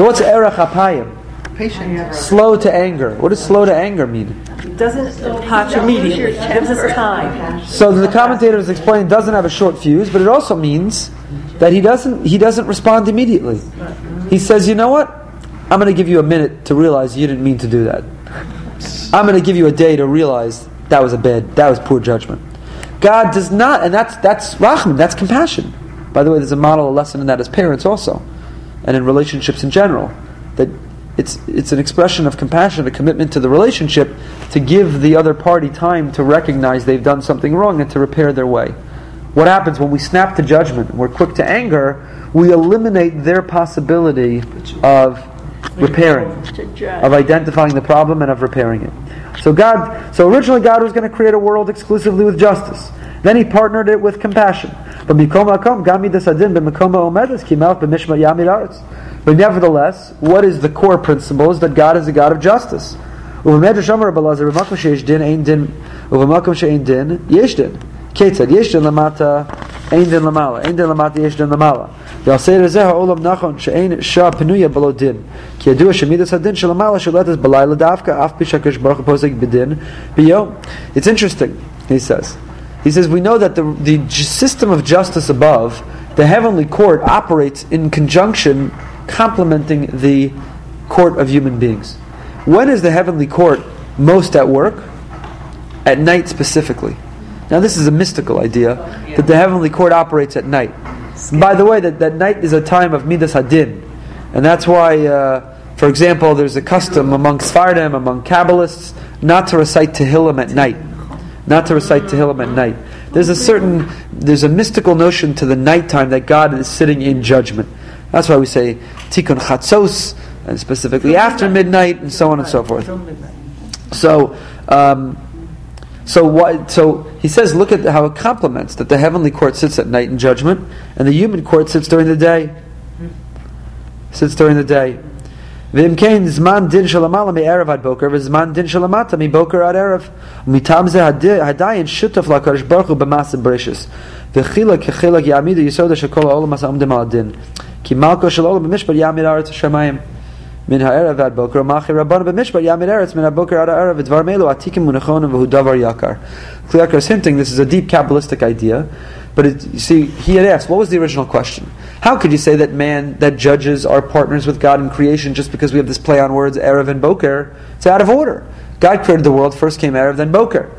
what's Erech HaPayim? Patience. Slow to anger. What does slow to anger mean? It doesn't touch immediately. It gives us time. So the commentator has explained, doesn't have a short fuse, but it also means that he doesn't respond immediately. He says, you know what? I'm going to give you a minute to realize you didn't mean to do that. I'm going to give you a day to realize that was poor judgment. God does not, and that's Rachman, that's compassion. By the way, there's a lesson in that as parents also, and in relationships in general. That it's an expression of compassion, a commitment to the relationship, to give the other party time to recognize they've done something wrong and to repair their way. What happens when we snap to judgment and we're quick to anger, we eliminate their possibility of repairing, of identifying the problem and of repairing it. So originally God was going to create a world exclusively with justice. Then he partnered it with compassion. But nevertheless, what is the core principle is that God is a God of justice. It's interesting, he says. He says, we know that the system of justice above, the heavenly court, operates in conjunction, complementing the court of human beings. When is the heavenly court most at work? At night specifically. Now this is a mystical idea, that the heavenly court operates at night. And by the way, that night is a time of Midas Hadin. And that's why, for example, there's a custom among Sephardim, among Kabbalists, not to recite Tehillim at night. There's a mystical notion to the nighttime that God is sitting in judgment. That's why we say Tikkun Chatzos, and specifically after midnight, and so on and so forth. So So he says, look at how it complements that the heavenly court sits at night in judgment, and the human court sits during the day. Zman din shalamala mi erev ad boker, v'zman din shalamata mi boker ad erev. Mitam ze hadayin shutaf lakadosh baruch hu b'masim brishus. V'chilak kechilak ya'amidu yisod hashakol ha'olam ha'amdim al din. Ki malko shel olam b'mishpat ya'amid ha'aretz shamayim. Min ha'erev ad boker, ma'achir rabban b'mishpat ya'amid ha'aretz min ha'boker ad ha'erev. V'dvar melu atikim unechonim v'hu davar yakar. Kli Yakar is hinting, this is a deep Kabbalistic idea. But you see, he had asked, what was the original question? How could you say that man, that judges are partners with God in creation just because we have this play on words, Erev and Boker? It's out of order. God created the world, first came Erev, then Boker.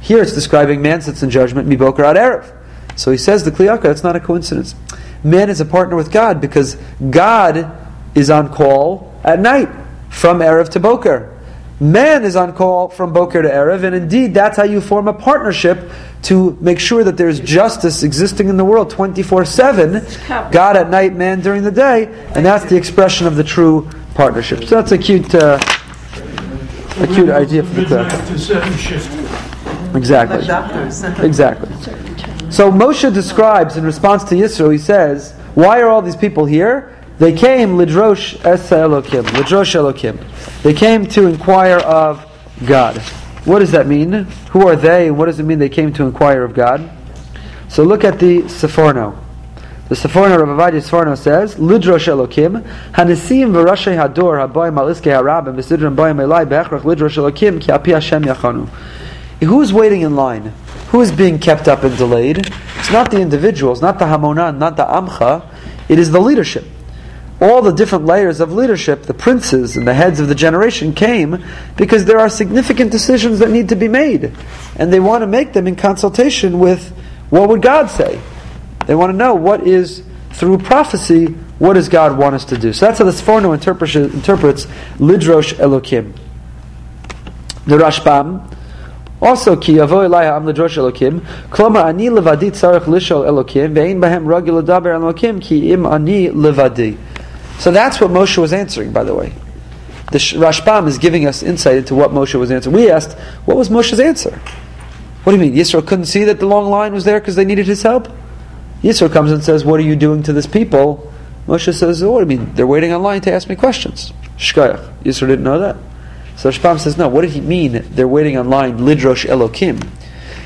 Here it's describing man sits in judgment, mi Boker ad Erev. So he says, the Kli Yakar, it's not a coincidence. Man is a partner with God because God is on call at night, from Erev to Boker. Man is on call from Boker to Erev, and indeed that's how you form a partnership to make sure that there's justice existing in the world 24/7, God at night, man during the day, and that's the expression of the true partnership. So that's a cute idea for the class. Exactly. So Moshe describes in response to Yisro, he says, why are all these people here? They came Lidrosh Elokim. They came to inquire of God. What does that mean? Who are they? What does it mean they came to inquire of God? So look at the Sephorno. The Sephorno, Rabbi Avadi Sephorno says, Lidrosh Elokim, Hanesim v'rashei hador habayim al iskei harabim v'sidrim bayim elai be'echrach Lidrosh Elokim ki api Hashem yachanu. Who's waiting in line? Who is being kept up and delayed? It's not the individuals, not the Hamonan, not the Amcha. It is the leadership. All the different layers of leadership, the princes and the heads of the generation came because there are significant decisions that need to be made. And they want to make them in consultation with what would God say. They want to know what is, through prophecy, what does God want us to do. So that's how the Sephorno interprets Lidrosh Elokim. The Rashbam, also, ki yavo elai am lidrosh Elokim, kloma ani levadi tzarech lishol Elokim, ve'ein bahem ragil adaber Elokim, ki im ani levadi. So that's what Moshe was answering, by the way. The Rashbam is giving us insight into what Moshe was answering. We asked, what was Moshe's answer? What do you mean? Yisro couldn't see that the long line was there because they needed his help? Yisro comes and says, what are you doing to this people? Moshe says, oh, what do you mean? They're waiting online to ask me questions. Shkayach. Yisro didn't know that. So Rashbam says, no, what did he mean? They're waiting online, Lidrosh Elokim.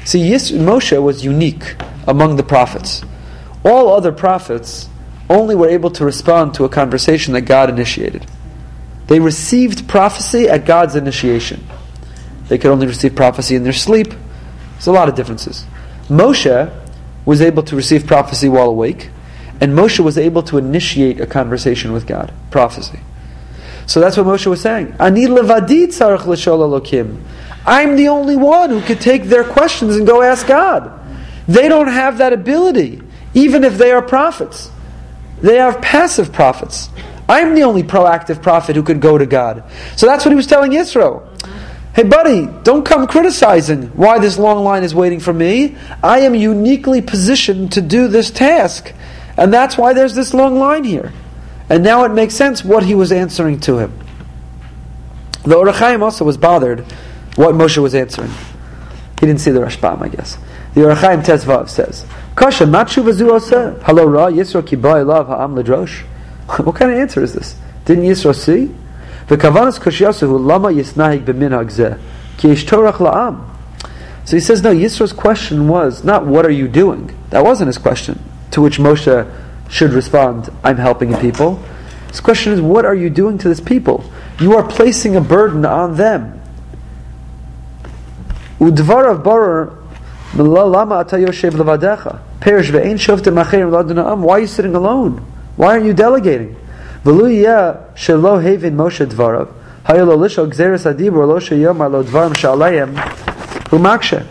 See, Moshe was unique among the prophets. All other prophets only were able to respond to a conversation that God initiated. They received prophecy at God's initiation. They could only receive prophecy in their sleep. There's a lot of differences. Moshe was able to receive prophecy while awake, and Moshe was able to initiate a conversation with God, prophecy. So that's what Moshe was saying. Ani levadi tzarich l'shol Elokim. I'm the only one who could take their questions and go ask God. They don't have that ability, even if they are prophets. They have passive prophets. I'm the only proactive prophet who could go to God. So that's what he was telling Yisro. Hey buddy, don't come criticizing why this long line is waiting for me. I am uniquely positioned to do this task. And that's why there's this long line here. And now it makes sense what he was answering to him. The Orach Chaim also was bothered what Moshe was answering. He didn't see the Rashbam, I guess. The Orach Chaim Tezvav says, Kasha Machu Vazuosa, Hello Ra, Yisro Kibai Lav Ha'am Ladrosh. What kind of answer is this? Didn't Yisro see? The Kavanas Kushyasu Lama Yisnahig Biminagze, Kiesh Torah La'am. So he says, no, Yisro's question was not what are you doing? That wasn't his question, to which Moshe should respond, I'm helping people. His question is, what are you doing to this people? You are placing a burden on them. Udvarav barer lama ata yoshev levadecha perish ve'ein shoftim acherim laduna am. Why are you sitting alone? Why aren't you delegating? V'lu yeh shelo hevin Moshe dvarav hayelo lishol gzeres adibor lo sheyomar lo dvarim shalayim umakshe.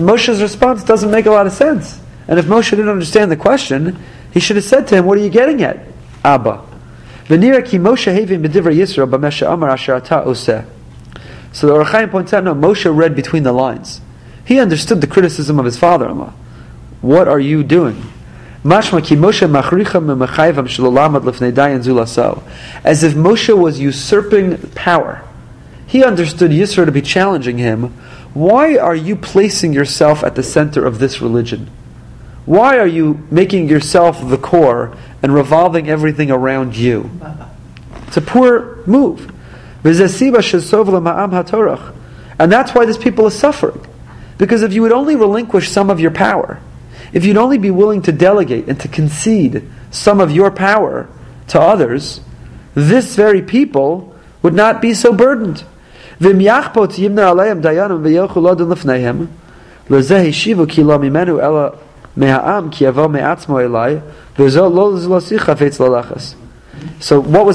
Moshe's response doesn't make a lot of sense. And if Moshe didn't understand the question, he should have said to him, what are you getting at, Abba? V'nira ki Moshe hevin b'divrei Yisro b'meshe amar asher ata oseh. So the Orach Chaim points out, no, Moshe read between the lines. He understood the criticism of his father-in-law. What are you doing? As if Moshe was usurping power. He understood Yisro to be challenging him why are you placing yourself at the center of this religion? Why are you making yourself the core and revolving everything around you? It's a poor move. And that's why this people is suffering. Because if you would only relinquish some of your power, if you'd only be willing to delegate and to concede some of your power to others, this very people would not be so burdened. So what was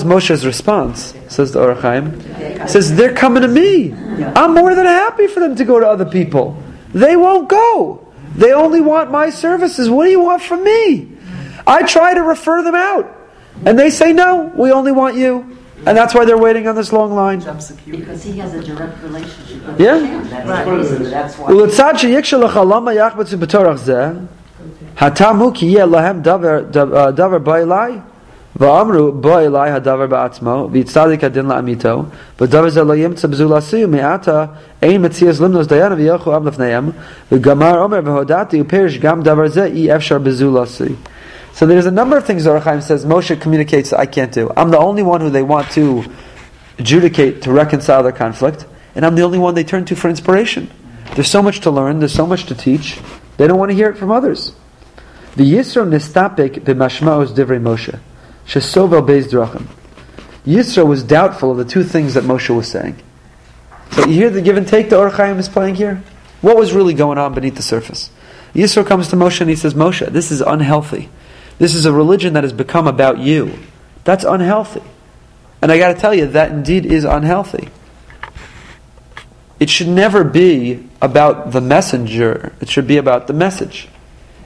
Moshe's response? Says the Orach Chaim. Says, they're coming to me. I'm more than happy for them to go to other people. They won't go. They only want my services. What do you want from me? I try to refer them out. And they say, no, we only want you. And that's why they're waiting on this long line. Because he has a direct relationship with Hashem. That's why. So there's a number of things Orach Chaim says Moshe communicates that I can't do. I'm the only one who they want to adjudicate to reconcile their conflict, and I'm the only one they turn to for inspiration. There's so much to learn, there's so much to teach, they don't want to hear it from others. Yisro nistapik b'mashmaos divrei Moshe. Shesovel beis drachim. Yisro was doubtful of the two things that Moshe was saying. So you hear the give and take the Orach Chaim is playing here? What was really going on beneath the surface? Yisro comes to Moshe and he says, Moshe, this is unhealthy. This is a religion that has become about you. That's unhealthy. And I got to tell you, that indeed is unhealthy. It should never be about the messenger. It should be about the message.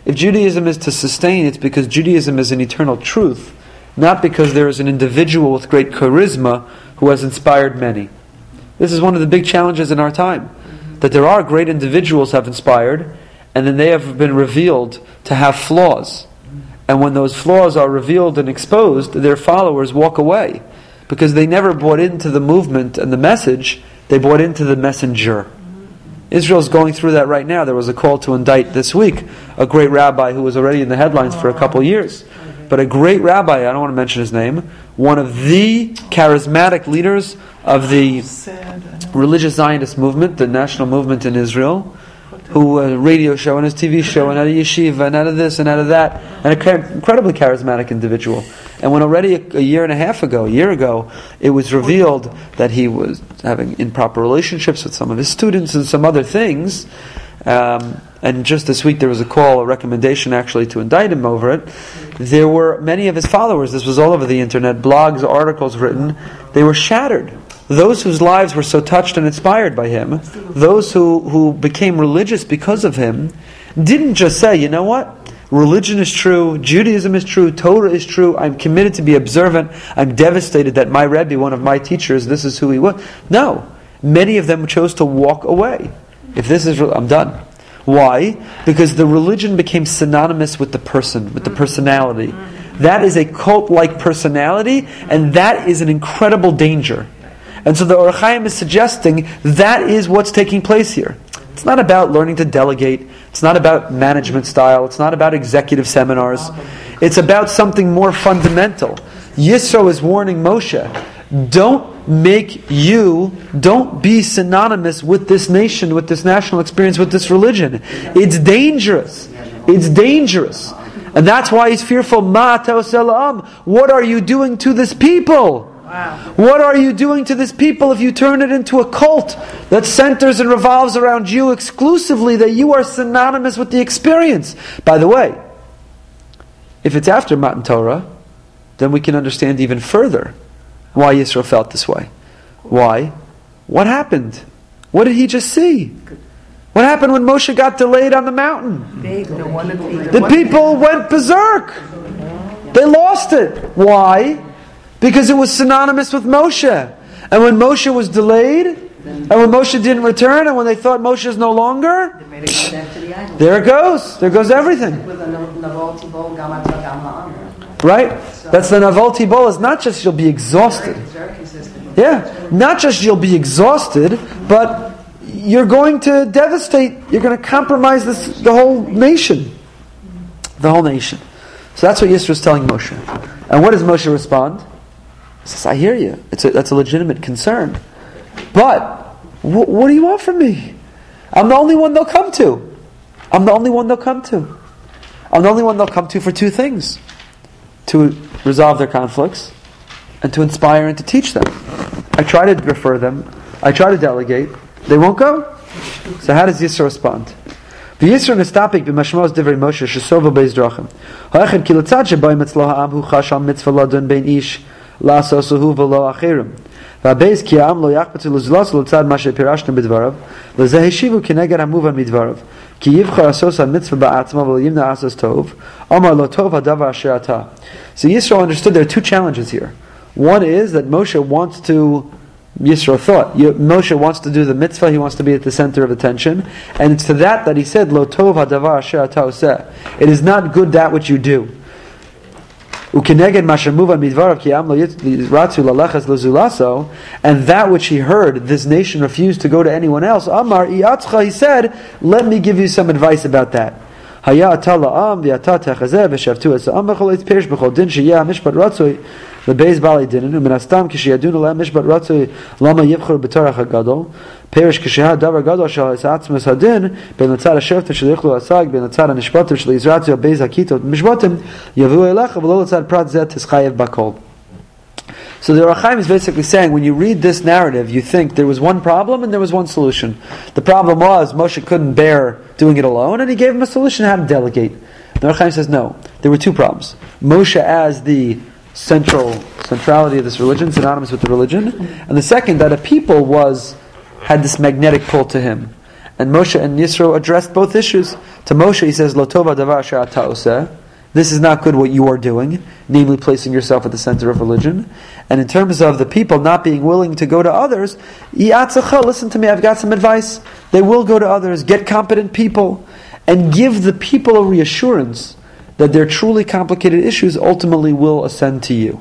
If Judaism is to sustain, it's because Judaism is an eternal truth, not because there is an individual with great charisma who has inspired many. This is one of the big challenges in our time, that there are great individuals who have inspired, and then they have been revealed to have flaws. And when those flaws are revealed and exposed, their followers walk away, because they never bought into the movement and the message, they bought into the messenger. Israel's going through that right now. There was a call to indict this week a great rabbi who was already in the headlines for a couple years. But a great rabbi, I don't want to mention his name, one of the charismatic leaders of the religious Zionist movement, the national movement in Israel, who had a radio show and his TV show and had a yeshiva and out of this and out of that, and an incredibly charismatic individual. And when already a year ago, it was revealed that he was having improper relationships with some of his students and some other things, and just this week there was a call, a recommendation actually to indict him over it. There were many of his followers, this was all over the internet, blogs, articles written, they were shattered. Those whose lives were so touched and inspired by him, those who became religious because of him, didn't just say, you know what? Religion is true, Judaism is true, Torah is true, I'm committed to be observant, I'm devastated that my Rebbe, one of my teachers, this is who he was. No. Many of them chose to walk away. If this is real, I'm done. Why? Because the religion became synonymous with the person, with the personality. That is a cult-like personality, and that is an incredible danger. And so the Orach Chaim is suggesting that is what's taking place here. It's not about learning to delegate. It's not about management style. It's not about executive seminars. It's about something more fundamental. Yisro is warning Moshe, don't be synonymous with this nation, with this national experience, with this religion. It's dangerous. It's dangerous. And that's why he's fearful. What are you doing to this people? Wow. What are you doing to this people if you turn it into a cult that centers and revolves around you exclusively, that you are synonymous with the experience? By the way, if it's after Matan Torah, then we can understand even further why Yisro felt this way. Why? What happened? What did he just see? What happened when Moshe got delayed on the mountain? The people went berserk. They lost it. Why? Because it was synonymous with Moshe. And when Moshe was delayed, and when Moshe didn't return, and when they thought Moshe is no longer, there it goes. There goes everything. Right? That's the Navol Tibol. It's not just you'll be exhausted. Yeah. Not just you'll be exhausted, but you're going to devastate, you're going to compromise this, the whole nation. So that's what Yisro is telling Moshe. And what does Moshe respond? He says, I hear you. That's a legitimate concern. But, what do you want from me? I'm the only one they'll come to for two things. To resolve their conflicts, and to inspire and to teach them. I try to refer them. I try to delegate. They won't go. So how does Yisro respond? So Yisro understood there are two challenges here. One is that Moshe wants to do the mitzvah, he wants to be at the center of attention, and it's to that he said, Lo tov hadavar asher ata oseh. It is not good that which you do. And that which he heard, this nation refused to go to anyone else. Amar iyatzcha, he said, let me give you some advice about that. So the Orach Chaim is basically saying, when you read this narrative, you think there was one problem and there was one solution. The problem was Moshe couldn't bear doing it alone, and he gave him a solution how to delegate. The Orach Chaim says no, there were two problems. Moshe as the centrality of this religion, synonymous with the religion, and the second, that a people had this magnetic pull to him. And Moshe and Yisro addressed both issues. To Moshe he says, Lo tova davar asher ata oseh. This is not good what you are doing, namely placing yourself at the center of religion. And in terms of the people not being willing to go to others, listen to me, I've got some advice. They will go to others, get competent people, and give the people a reassurance that their truly complicated issues ultimately will ascend to you.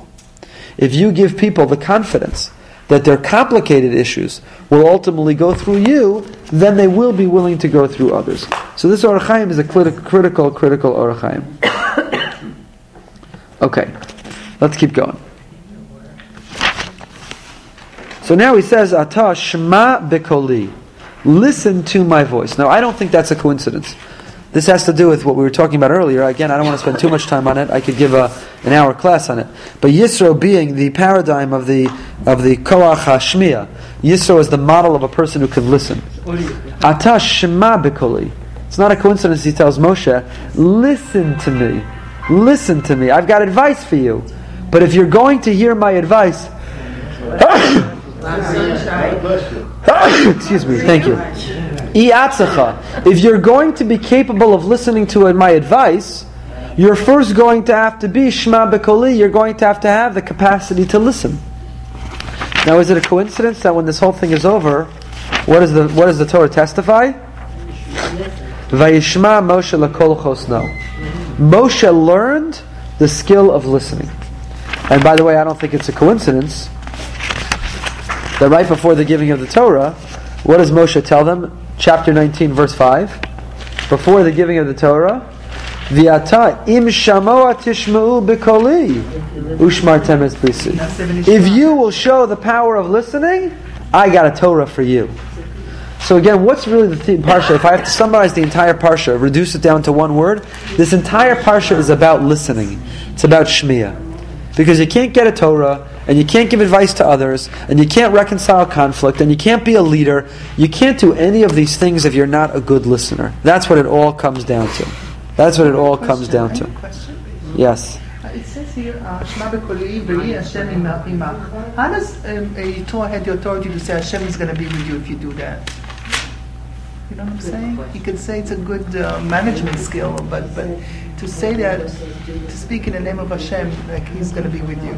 If you give people the confidence that their complicated issues will ultimately go through you, then they will be willing to go through others. So this Orach Chaim is a critical Orach Chaim. Okay, let's keep going. So now he says, Ata Shema Bekoli, listen to my voice. Now I don't think that's a coincidence. This has to do with what we were talking about earlier. Again, I don't want to spend too much time on it. I could give an hour class on it. But Yisro being the paradigm of the Koach HaShmiya, Yisro is the model of a person who could listen. Ata Shema Bikoli. It's not a coincidence he tells Moshe, listen to me. Listen to me. I've got advice for you. But if you're going to hear my advice... Excuse me. Thank you. If you're going to be capable of listening to my advice, you're first going to have to be Shema B'Koli. You're going to have the capacity to listen. Now, is it a coincidence that when this whole thing is over, what does the Torah testify? Vayishma Moshe L'Kol Chosno. Moshe learned the skill of listening. And by the way, I don't think it's a coincidence that right before the giving of the Torah, what does Moshe tell them? Chapter 19, verse 5. Before the giving of the Torah, V'ata im shamoa tishma'u b'koli ushmartem es b'isi. If you will show the power of listening, I got a Torah for you. So again, what's really the theme parsha? If I have to summarize the entire parsha, reduce it down to one word, this entire parsha is about listening. It's about shmiya. Because you can't get a Torah, and you can't give advice to others, and you can't reconcile conflict, and you can't be a leader. You can't do any of these things if you're not a good listener. That's what it all comes down to. Yes? It says here, Shema B'Koli, B'Ri Hashem Imach. How does a Torah have the authority to say Hashem is going to be with you if you do that? You know what I'm saying? You could say it's a good management skill, but to say that, to speak in the name of Hashem, like He's going to be with you.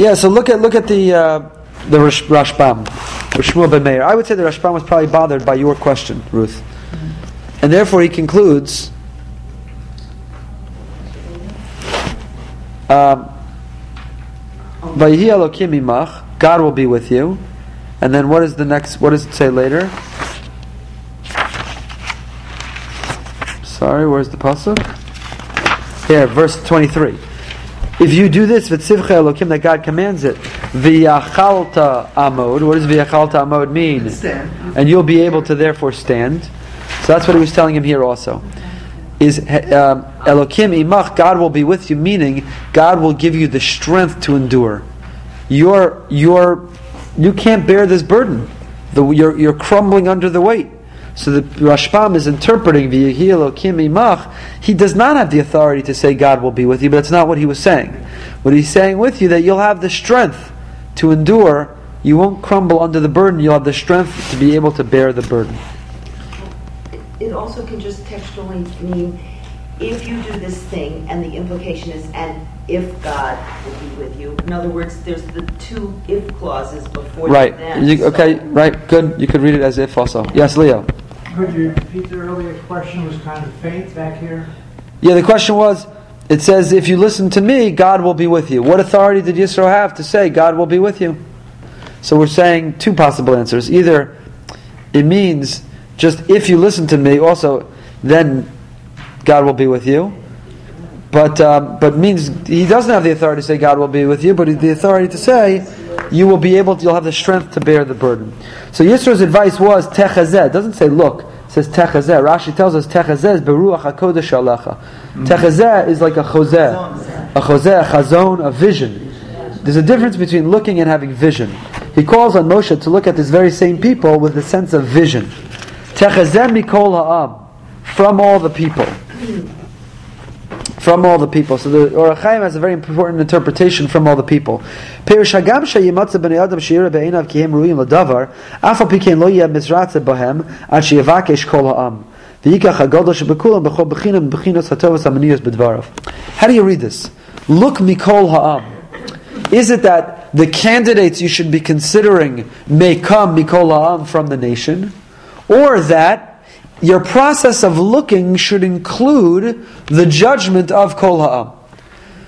Yeah. So look at the Rashbam, Shmuel ben Meir. I would say the Rashbam was probably bothered by your question, Ruth, and therefore he concludes. Vayhi Elokim imach, God will be with you, and then what does it say later? Sorry, where's the pasuk? Here, verse 23. If you do this, v'tzivcha Elokim, that God commands it, v'yachalta amod. What does v'yachalta amod mean? Stand. And you'll be able to therefore stand. So that's what he was telling him here also. Is Elokim imach, God will be with you, meaning God will give you the strength to endure. You can't bear this burden. You're crumbling under the weight. So the Rashbam is interpreting V'yehi Elokim imach. He does not have the authority to say God will be with you, but that's not what he was saying. What he's saying with you, that you'll have the strength to endure. You won't crumble under the burden. You'll have the strength to be able to bear the burden. It also can just textually mean, if you do this thing, and the implication is, and if God will be with you. In other words, there's the two if clauses before right. Then. Right. So. Okay, right, good. You could read it as if also. Yes, Leo. Could you repeat the earlier question? It was kind of faint back here. Yeah, the question was, it says, if you listen to me, God will be with you. What authority did Yisro have to say God will be with you? So we're saying two possible answers. Either it means just if you listen to me, also then God will be with you. But means he doesn't have the authority to say God will be with you, but the authority to say you will be able to, you'll have the strength to bear the burden. So Yisro's advice was techazeh. It doesn't say look, it says techazeh. Rashi tells us techazeh is beruach hakodesh alecha. Techazeh is like a chozeh, a chazon, a vision. There's a difference between looking and having vision. He calls on Moshe to look at this very same people with a sense of vision. Techazeh mikol ha'am, from all the people. So the Orach Chaim has a very important interpretation, from all the people. How do you read this? Look mikol ha'am. Is it that the candidates you should be considering may come mikol ha'am, from the nation? Or that your process of looking should include the judgment of Kol Ha'am?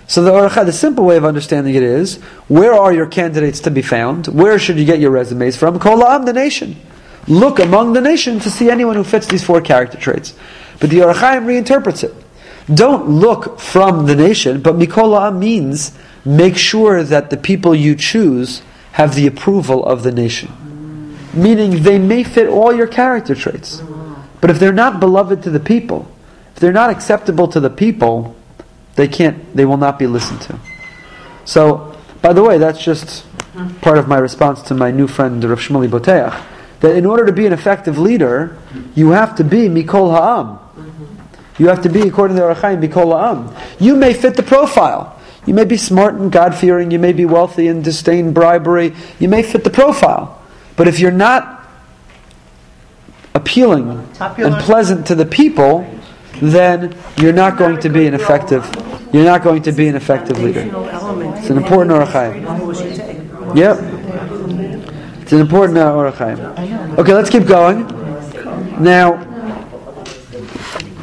So the simple way of understanding it is, where are your candidates to be found? Where should you get your resumes from? Kol Ha'am, the nation. Look among the nation to see anyone who fits these four character traits. But the Orach Chaim reinterprets it. Don't look from the nation, but Mikol Ha'am means make sure that the people you choose have the approval of the nation. Meaning they may fit all your character traits. But if they're not beloved to the people, if they're not acceptable to the people, they will not be listened to. So, by the way, that's just part of my response to my new friend Rav Shmuley Boteach, that in order to be an effective leader, you have to be Mikol Ha'am. You have to be, according to the Orach Chaim, Mikol Ha'am. You may fit the profile. You may be smart and God-fearing, you may be wealthy and disdain bribery, you may fit the profile. But if you're not appealing and pleasant to the people, then you're not going to be an effective leader. It's an important Orach Chaim. Yep. It's an important Orach Chaim. Okay, let's keep going. Now,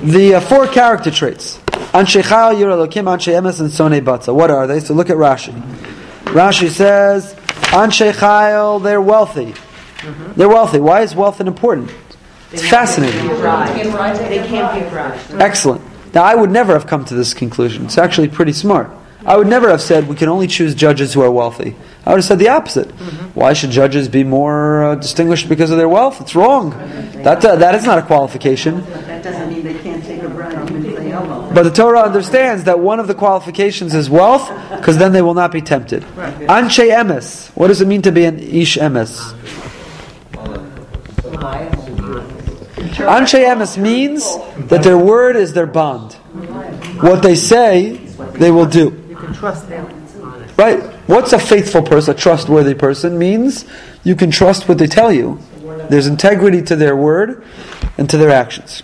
the four character traits. Anshei Chayil, Yireh Elokim, Anshei Emes, and Sonei Batza. What are they? So look at Rashi. Rashi says, Anshei Chayil, they're wealthy. They're wealthy. Why is wealth important? It's fascinating. They can't be bribed. Excellent. Now, I would never have come to this conclusion. It's actually pretty smart. I would never have said we can only choose judges who are wealthy. I would have said the opposite. Mm-hmm. Why should judges be more distinguished because of their wealth? It's wrong. That is not a qualification. That doesn't mean they can't take a bribe even if they are wealthy. But the Torah understands that one of the qualifications is wealth, because then they will not be tempted. Anshe emes. What does it mean to be an ish emes? Anshe emes means that their word is their bond. What they say, they will do. You can trust them. Right. What's a faithful person, a trustworthy person, means you can trust what they tell you. There's integrity to their word and to their actions.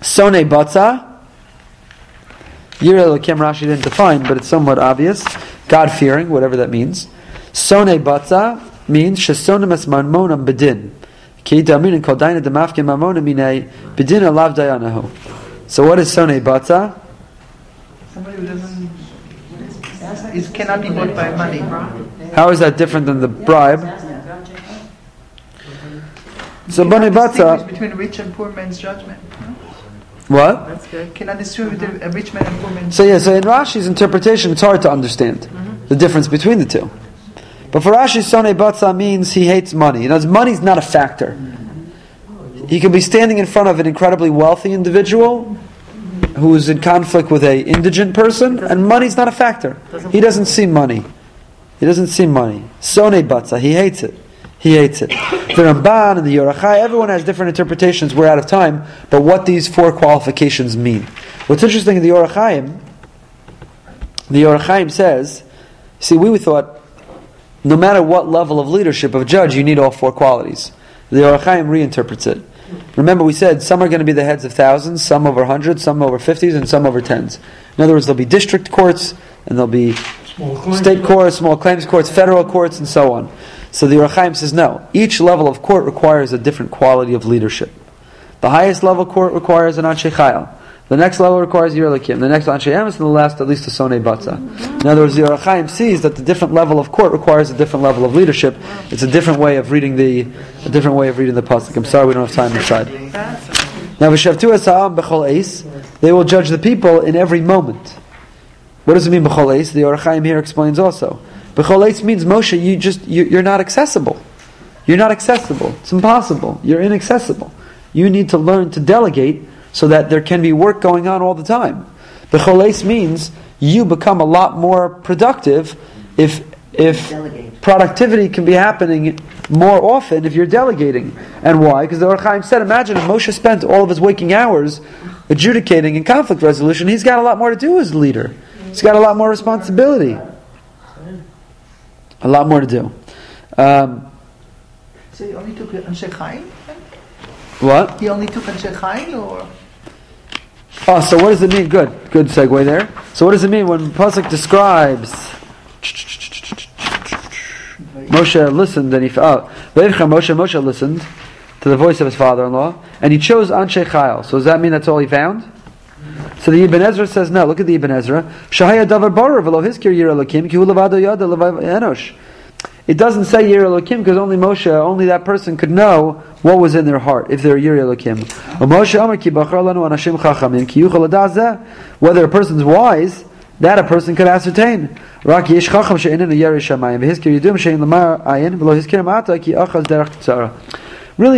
Sonei batza. Yireh Elokim, Rashi didn't define, but it's somewhat obvious. God-fearing, whatever that means. Sonei batza means shesonim es manmonam bedin. So what is Sonei Batza? Somebody who doesn't... cannot be bought by money. How is that different than the bribe? So Sonei Batza... between rich and poor man's judgment. What? That's good. Can I distribute a rich man and woman? So in Rashi's interpretation, it's hard to understand the difference between the two. But for Rashi, Sonei Batza means he hates money. You know, money's not a factor. He can be standing in front of an incredibly wealthy individual who is in conflict with an indigent person, and money's not a factor. He doesn't see money. Sonei Batza, he hates it. The Ramban and the Orach Chaim, everyone has different interpretations. We're out of time, but what these four qualifications mean. What's interesting in the Orach Chaim says, see, we thought, no matter what level of leadership of judge, you need all four qualities. The Orach Chaim reinterprets it. Remember, we said some are going to be the heads of thousands, some over hundreds, some over 50s, and some over 10s. In other words, there'll be district courts, and there'll be state courts, small claims courts, federal courts, and so on. So the Orach Chaim says no. Each level of court requires a different quality of leadership. The highest level court requires an Anshei Chayil. The next level requires Yerlikim. The next Anshei Emes, and the last at least a Sonei Batza. In other words, the Orach Chaim sees that the different level of court requires a different level of leadership. It's a different way of reading the pasuk. I'm sorry, we don't have time inside. Now v'shevtu es ha'am b'chol eis. They will judge the people in every moment. What does it mean b'chol eis? The Orach Chaim here explains also. B'chol eis means, Moshe, you're not accessible. You're not accessible. It's impossible. You're inaccessible. You need to learn to delegate so that there can be work going on all the time. B'chol eis means you become a lot more productive if productivity can be happening more often if you're delegating. And why? Because the Orach Chaim said, imagine if Moshe spent all of his waking hours adjudicating in conflict resolution. He's got a lot more to do as a leader. He's got a lot more responsibility. A lot more to do. So you only took Anshei Chaim? What? You only took Anshei Chaim, or? Oh, so what does it mean? Good segue there. So what does it mean when Pasuk describes Moshe listened and Moshe listened to the voice of his father-in-law and he chose Anshei Chayil. So does that mean that's all he found? So the Ibn Ezra says, no, look at the Ibn Ezra. It doesn't say Yirei Elokim because only that person could know what was in their heart, if they're Yirei Elokim. Whether a person's wise, that a person could ascertain. Really,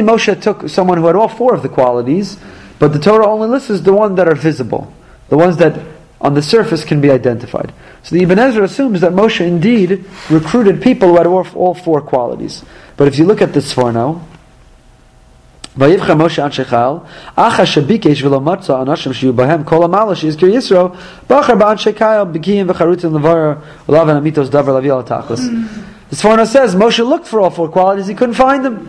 Moshe took someone who had all four of the qualities, but the Torah only lists the ones that are visible, the ones that on the surface can be identified. So the Ibn Ezra assumes that Moshe indeed recruited people who had all four qualities. But if you look at the Sephorno, the Sephorno says Moshe looked for all four qualities, he couldn't find them.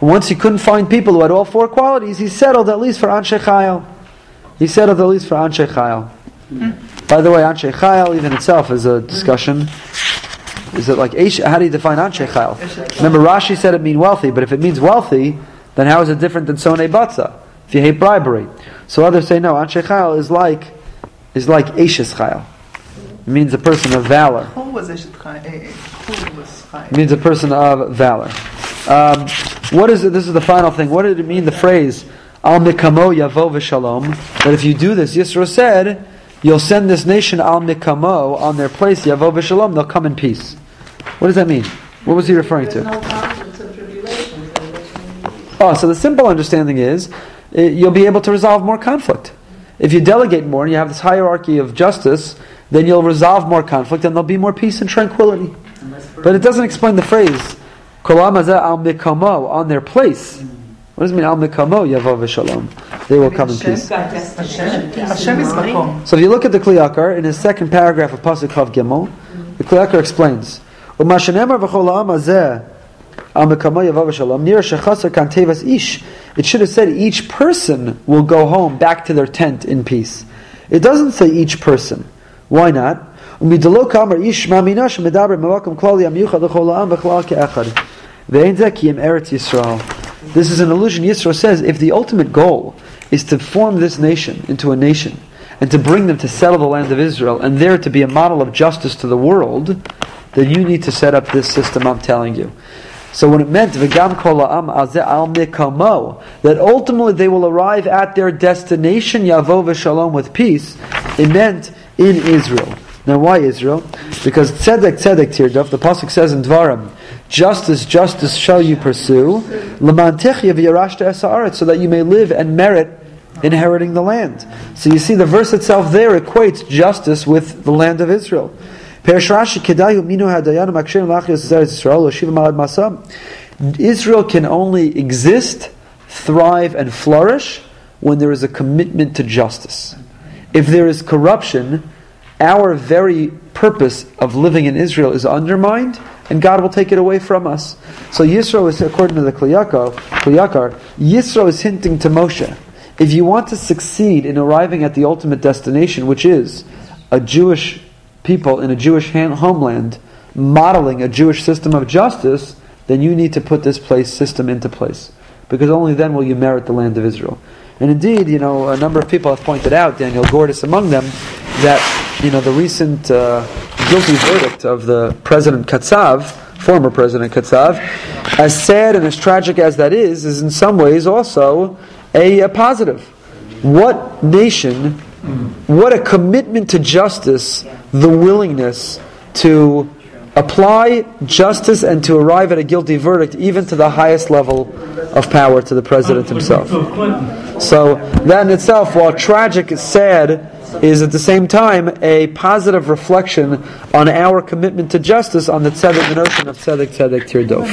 Once he couldn't find people who had all four qualities, he settled at least for Anshei Chayil. By the way, Anshei Chayil even itself is a discussion. Is it like, how do you define Anshei Chayil? Remember, Rashi said it means wealthy, but if it means wealthy, then how is it different than Sonei Batza, if you hate bribery? So others say, no, Anshei Chayil is like Eshes Chayel. It means a person of valor. It means a person of valor. What is it? This is the final thing. What did it mean, the phrase Al Mikamo Yavo V'Shalom, that if you do this, Yisro said, you'll send this nation Al Mikamo on their place, Yavo V'Shalom, they'll come in peace. What does that mean? What was he referring to? So the simple understanding is, you'll be able to resolve more conflict. If you delegate more and you have this hierarchy of justice, then you'll resolve more conflict and there'll be more peace and tranquility. But it doesn't explain the phrase on their place. What does it mean? Al Mikamo Yavo V'Shalom. They will come in peace. So if you look at the Kli Yakar in his second paragraph of Pasuk Chav Gimel, the Kli Yakar explains, it should have said each person will go home back to their tent in peace. It doesn't say each person. Why not? This is an illusion. Yisro says, if the ultimate goal is to form this nation into a nation and to bring them to settle the land of Israel and there to be a model of justice to the world, then you need to set up this system I'm telling you. So when it meant v'gam kol ha'am azeh al mikamo, that ultimately they will arrive at their destination, yavo v'shalom, with peace, it meant in Israel. Now why Israel? Because tzedek, tzedek tirdaf, the pasuk says in Dvarim, justice, justice shall you pursue, leman techya v'yarashta es ha'aretz, so that you may live and merit inheriting the land. So you see the verse itself there equates justice with the land of Israel. Israel can only exist, thrive, and flourish when there is a commitment to justice. If there is corruption, our very purpose of living in Israel is undermined, and God will take it away from us. So Yisro is, according to the Kli Yakar, Yisro is hinting to Moshe, if you want to succeed in arriving at the ultimate destination, which is a Jewish people in a Jewish homeland modeling a Jewish system of justice, then you need to put this system into place, because only then will you merit the land of Israel. And indeed, a number of people have pointed out, Daniel Gordis among them, that the recent guilty verdict of the former President Katsav, as sad and as tragic as that is in some ways also a positive. What nation, what a commitment to justice, the willingness to apply justice and to arrive at a guilty verdict, even to the highest level of power, to the president himself. So that in itself, while tragic and sad, is at the same time a positive reflection on our commitment to justice, on the notion of tzedek, tzedek, tirdof.